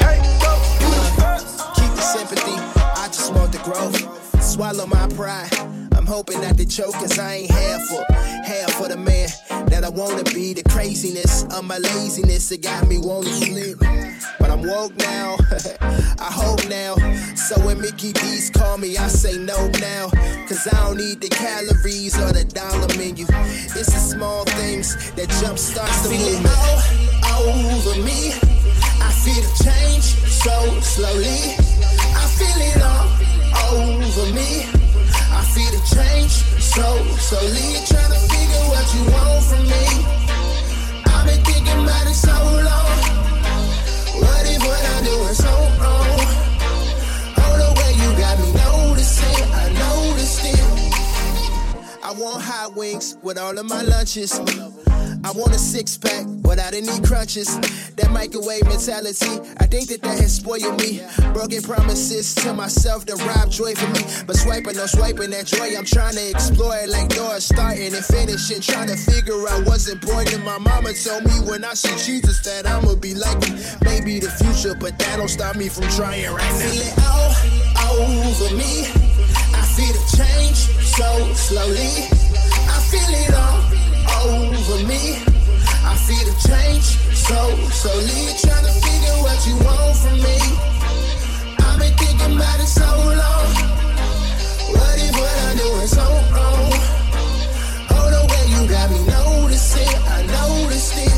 Hey, go, you the first. Keep the sympathy, I just want the growth. Swallow my pride, I'm hoping not to choke, cause I ain't half for the man that I wanna be. The craziness of my laziness, it got me wanting to sleep, but I'm woke now. I hope now, so when Mickey D's call me, I say no now, cause I don't need the calories or the dollar menu. It's the small things that jump starts the movement. I feel it all over me, I feel the change so slowly, I feel it all over me, I feel the change so slowly, trying to figure what you want from me. I've been thinking about it so long. What if what I'm doing so wrong? Oh, the way you got me noticing, I noticed it. I want hot wings with all of my lunches. I want a six-pack, but I didn't need crunches. That microwave mentality, I think that has spoiled me. Broken promises to myself that robbed joy from me. But swiping that joy, I'm trying to explore it like doors starting and finishing. Trying to figure out what's important. My mama told me when I see Jesus that I'ma be like him. Maybe the future, but that don't stop me from trying right now. I feel it all over me. I feel the change so slowly. I feel it all over me, I feel the change so slowly, trying to figure what you want from me. I've been thinking about it so long. What if what I do is so wrong? Oh, the way you got me noticing, I noticed it.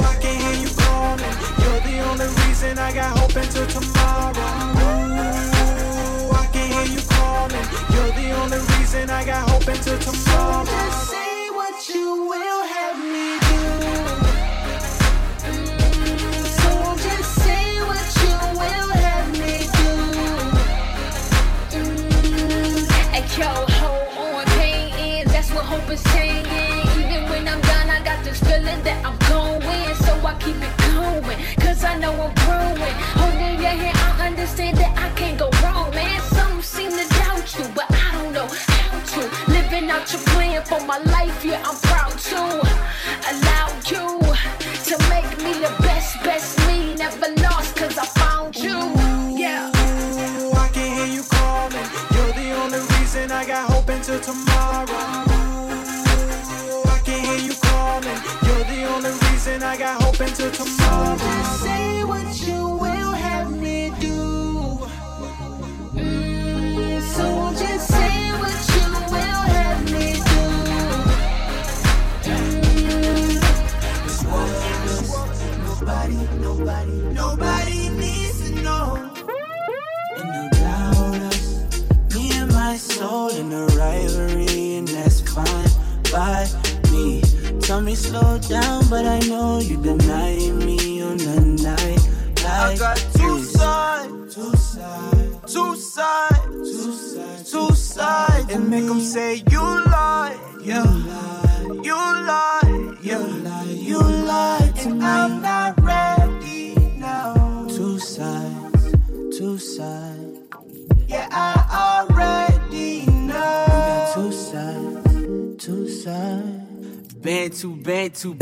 I can hear you calling. You're the only reason I got hope until tomorrow. You're the only reason I got hope until tomorrow. So just say what you will have me do. So just say what you will have me do. And yo, hold on, pain, that's what hope is saying. Even when I'm gone, I got this feeling that I'm going. So I keep it going, cause I know I'm growing. Holding your hand, I understand that I can't go wrong, man. Some seem to doubt you, but I don't know how to. Living out your plan for my life, yeah, I'm proud to allow you to make me the best me. Never lost, cause I found you, yeah. Ooh, I can hear you calling. You're the only reason I got hope until tomorrow. Ooh, I can hear you calling. You're the only reason I got hope until tomorrow. So just say what you will have me do. So just say what you will have me do. This world is nobody needs to know. And no doubt us, me and my soul in a rivalry, and that's fine by me. Tell me slow down, but I know you deny me on the night. I got two sides. Two sides, and make them say you lie, yeah. You lie, and I'm not ready now. Two sides, yeah, I already know. Got two sides. Been too,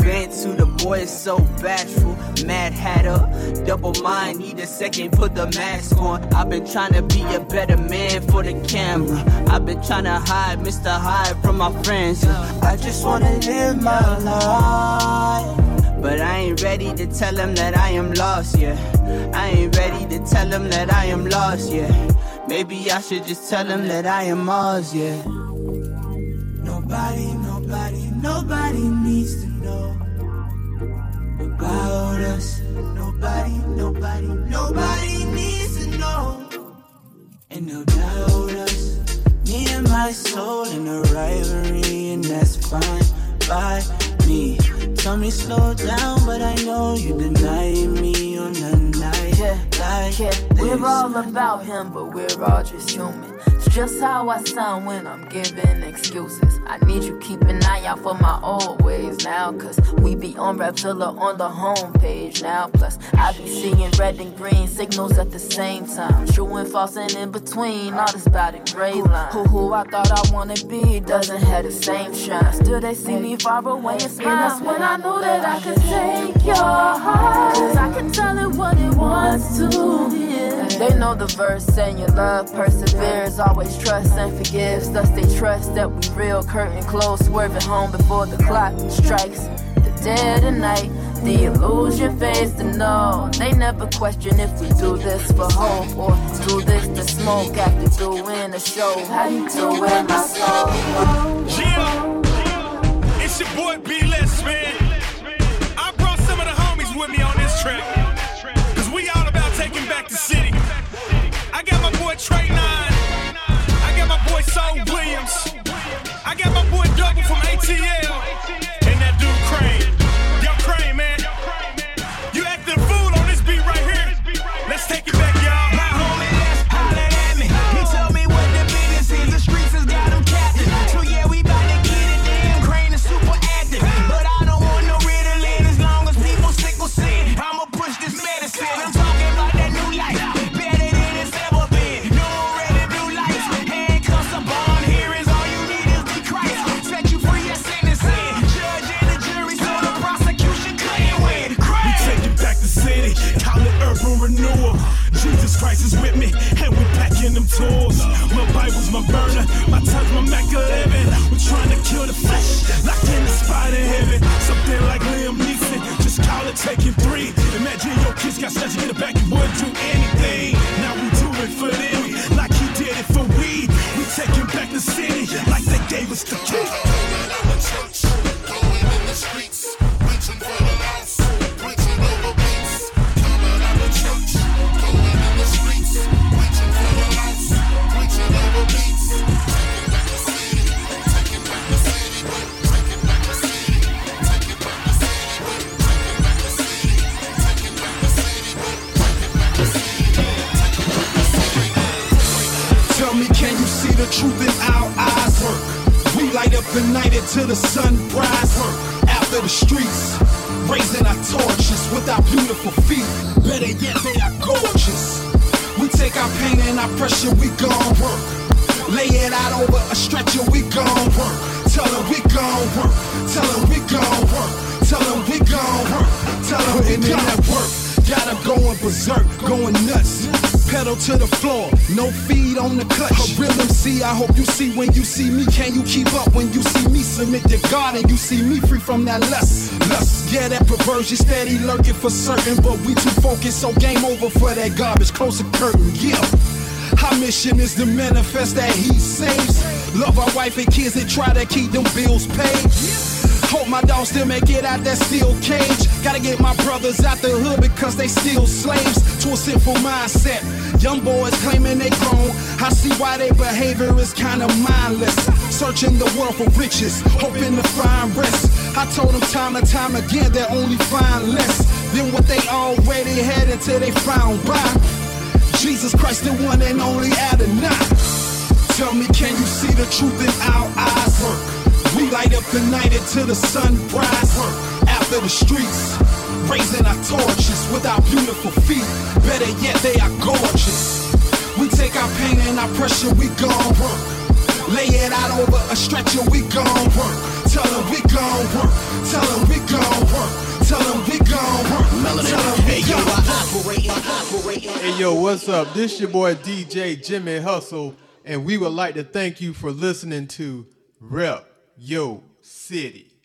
the boy is so bashful. Mad Hatter, double mind, need a second, put the mask on. I've been trying to be a better man for the camera. I've been trying to hide, Mr. Hyde, from my friends. I just wanna live my life, but I ain't ready to tell them that I am lost, yeah. Maybe I should just tell them that I am Oz, yeah. Nobody needs to know about us. Nobody needs to know. And no doubt us, me and my soul in a rivalry, and that's fine by me. Tell me slow down, but I know you deny me on the night, yeah, like yeah. We're all about him, but we're all just human. It's just how I sound when I'm giving excuses. I need you keep an eye out for my old ways now, cause we be on Rapzilla on the homepage now. Plus, I be seeing red and green signals at the same time. True and false and in between, all this by the gray line. Who I thought I wanna be doesn't have the same shine. Still they see me far away and smile. That's when I knew that I could take your heart, cause I can tell it what it wants to be. They know the verse saying your love perseveres, always trusts and forgives. Thus they trust that we real, curtain closed, swerving home before the clock strikes the dead of night. The illusion fades to know. They never question if we do this for hope or do this to smoke after doing a show. How you doing, my soul? Yeah, it's your boy B-Less, man. I brought some of the homies with me on this trip, cause we all about taking back the city. I got my boy Trey Nine, I got my boy Soul Williams, I got my boy Double from ATL, and that dude Crane. Yo, Crane, man, you acting a fool on this beat right here. Let's take it back, y'all. My homie that's hollering at me, he told me what the business is. The streets has got him captive, so yeah, we bout to get it. Damn, Crane is super active, but I don't want no riddling. As long as people sickle sin, I'ma push this medicine. I'm talking about that new life. Renewal. Jesus Christ is with me, and we packing them tools. My Bible's my burner, my tongue's my Mac 11. We're trying to kill the flesh, locked in the spot of heaven. Something like Liam Neeson, just call it taking three. Imagine your kids got such to get it back, you wouldn't do anything. Now we do it for them, like he did it for we. We taking back the city, like they gave us the key. Our church, going in the streets, reaching for the lost. Tell me, can you see the truth in our eyes? Work. We light up the night until the sunrise. Work. After the streets, raising our torches with our beautiful feet. Better yet, they are gorgeous. We take our pain and our pressure, we gon' work. Lay it out over a stretcher, we gon' work. Tell her we gon' work. Tell her we gon' work. Tell her we gon' work. Tell her we gon' work. Got her going berserk, going nuts. Pedal to the floor, no feed on the clutch. A real MC, I hope you see when you see me. Can you keep up when you see me? Submit to God and you see me free from that lust. Yeah, that perversion steady lurking for certain, but we too focused, so game over for that garbage. Close the curtain, yeah. Our mission is to manifest that he saves. Love our wife and kids and try to keep them bills paid. Hope my dog still make it out that steel cage. Gotta get my brothers out the hood because they still slaves to a sinful mindset. Young boys claiming they grown. I see why their behavior is kinda mindless. Searching the world for riches, hoping to find rest. I told them time and time again they only find less than what they already had until they found right. Jesus Christ, the one and only Adonai. Tell me, can you see the truth in our eyes? Work. We light up the night until the sunrise. After the streets, raising our torches with our beautiful feet. Better yet, they are gorgeous. We take our pain and our pressure, we gon' work. Lay it out over a stretcher, we gon' work. Tell them we gon' work. Tell them we gon' work. Tell them we gon' work. Hey yo, I operate. Hey yo, what's up? This your boy DJ Jimmy Hustle, and we would like to thank you for listening to Rep Yo City.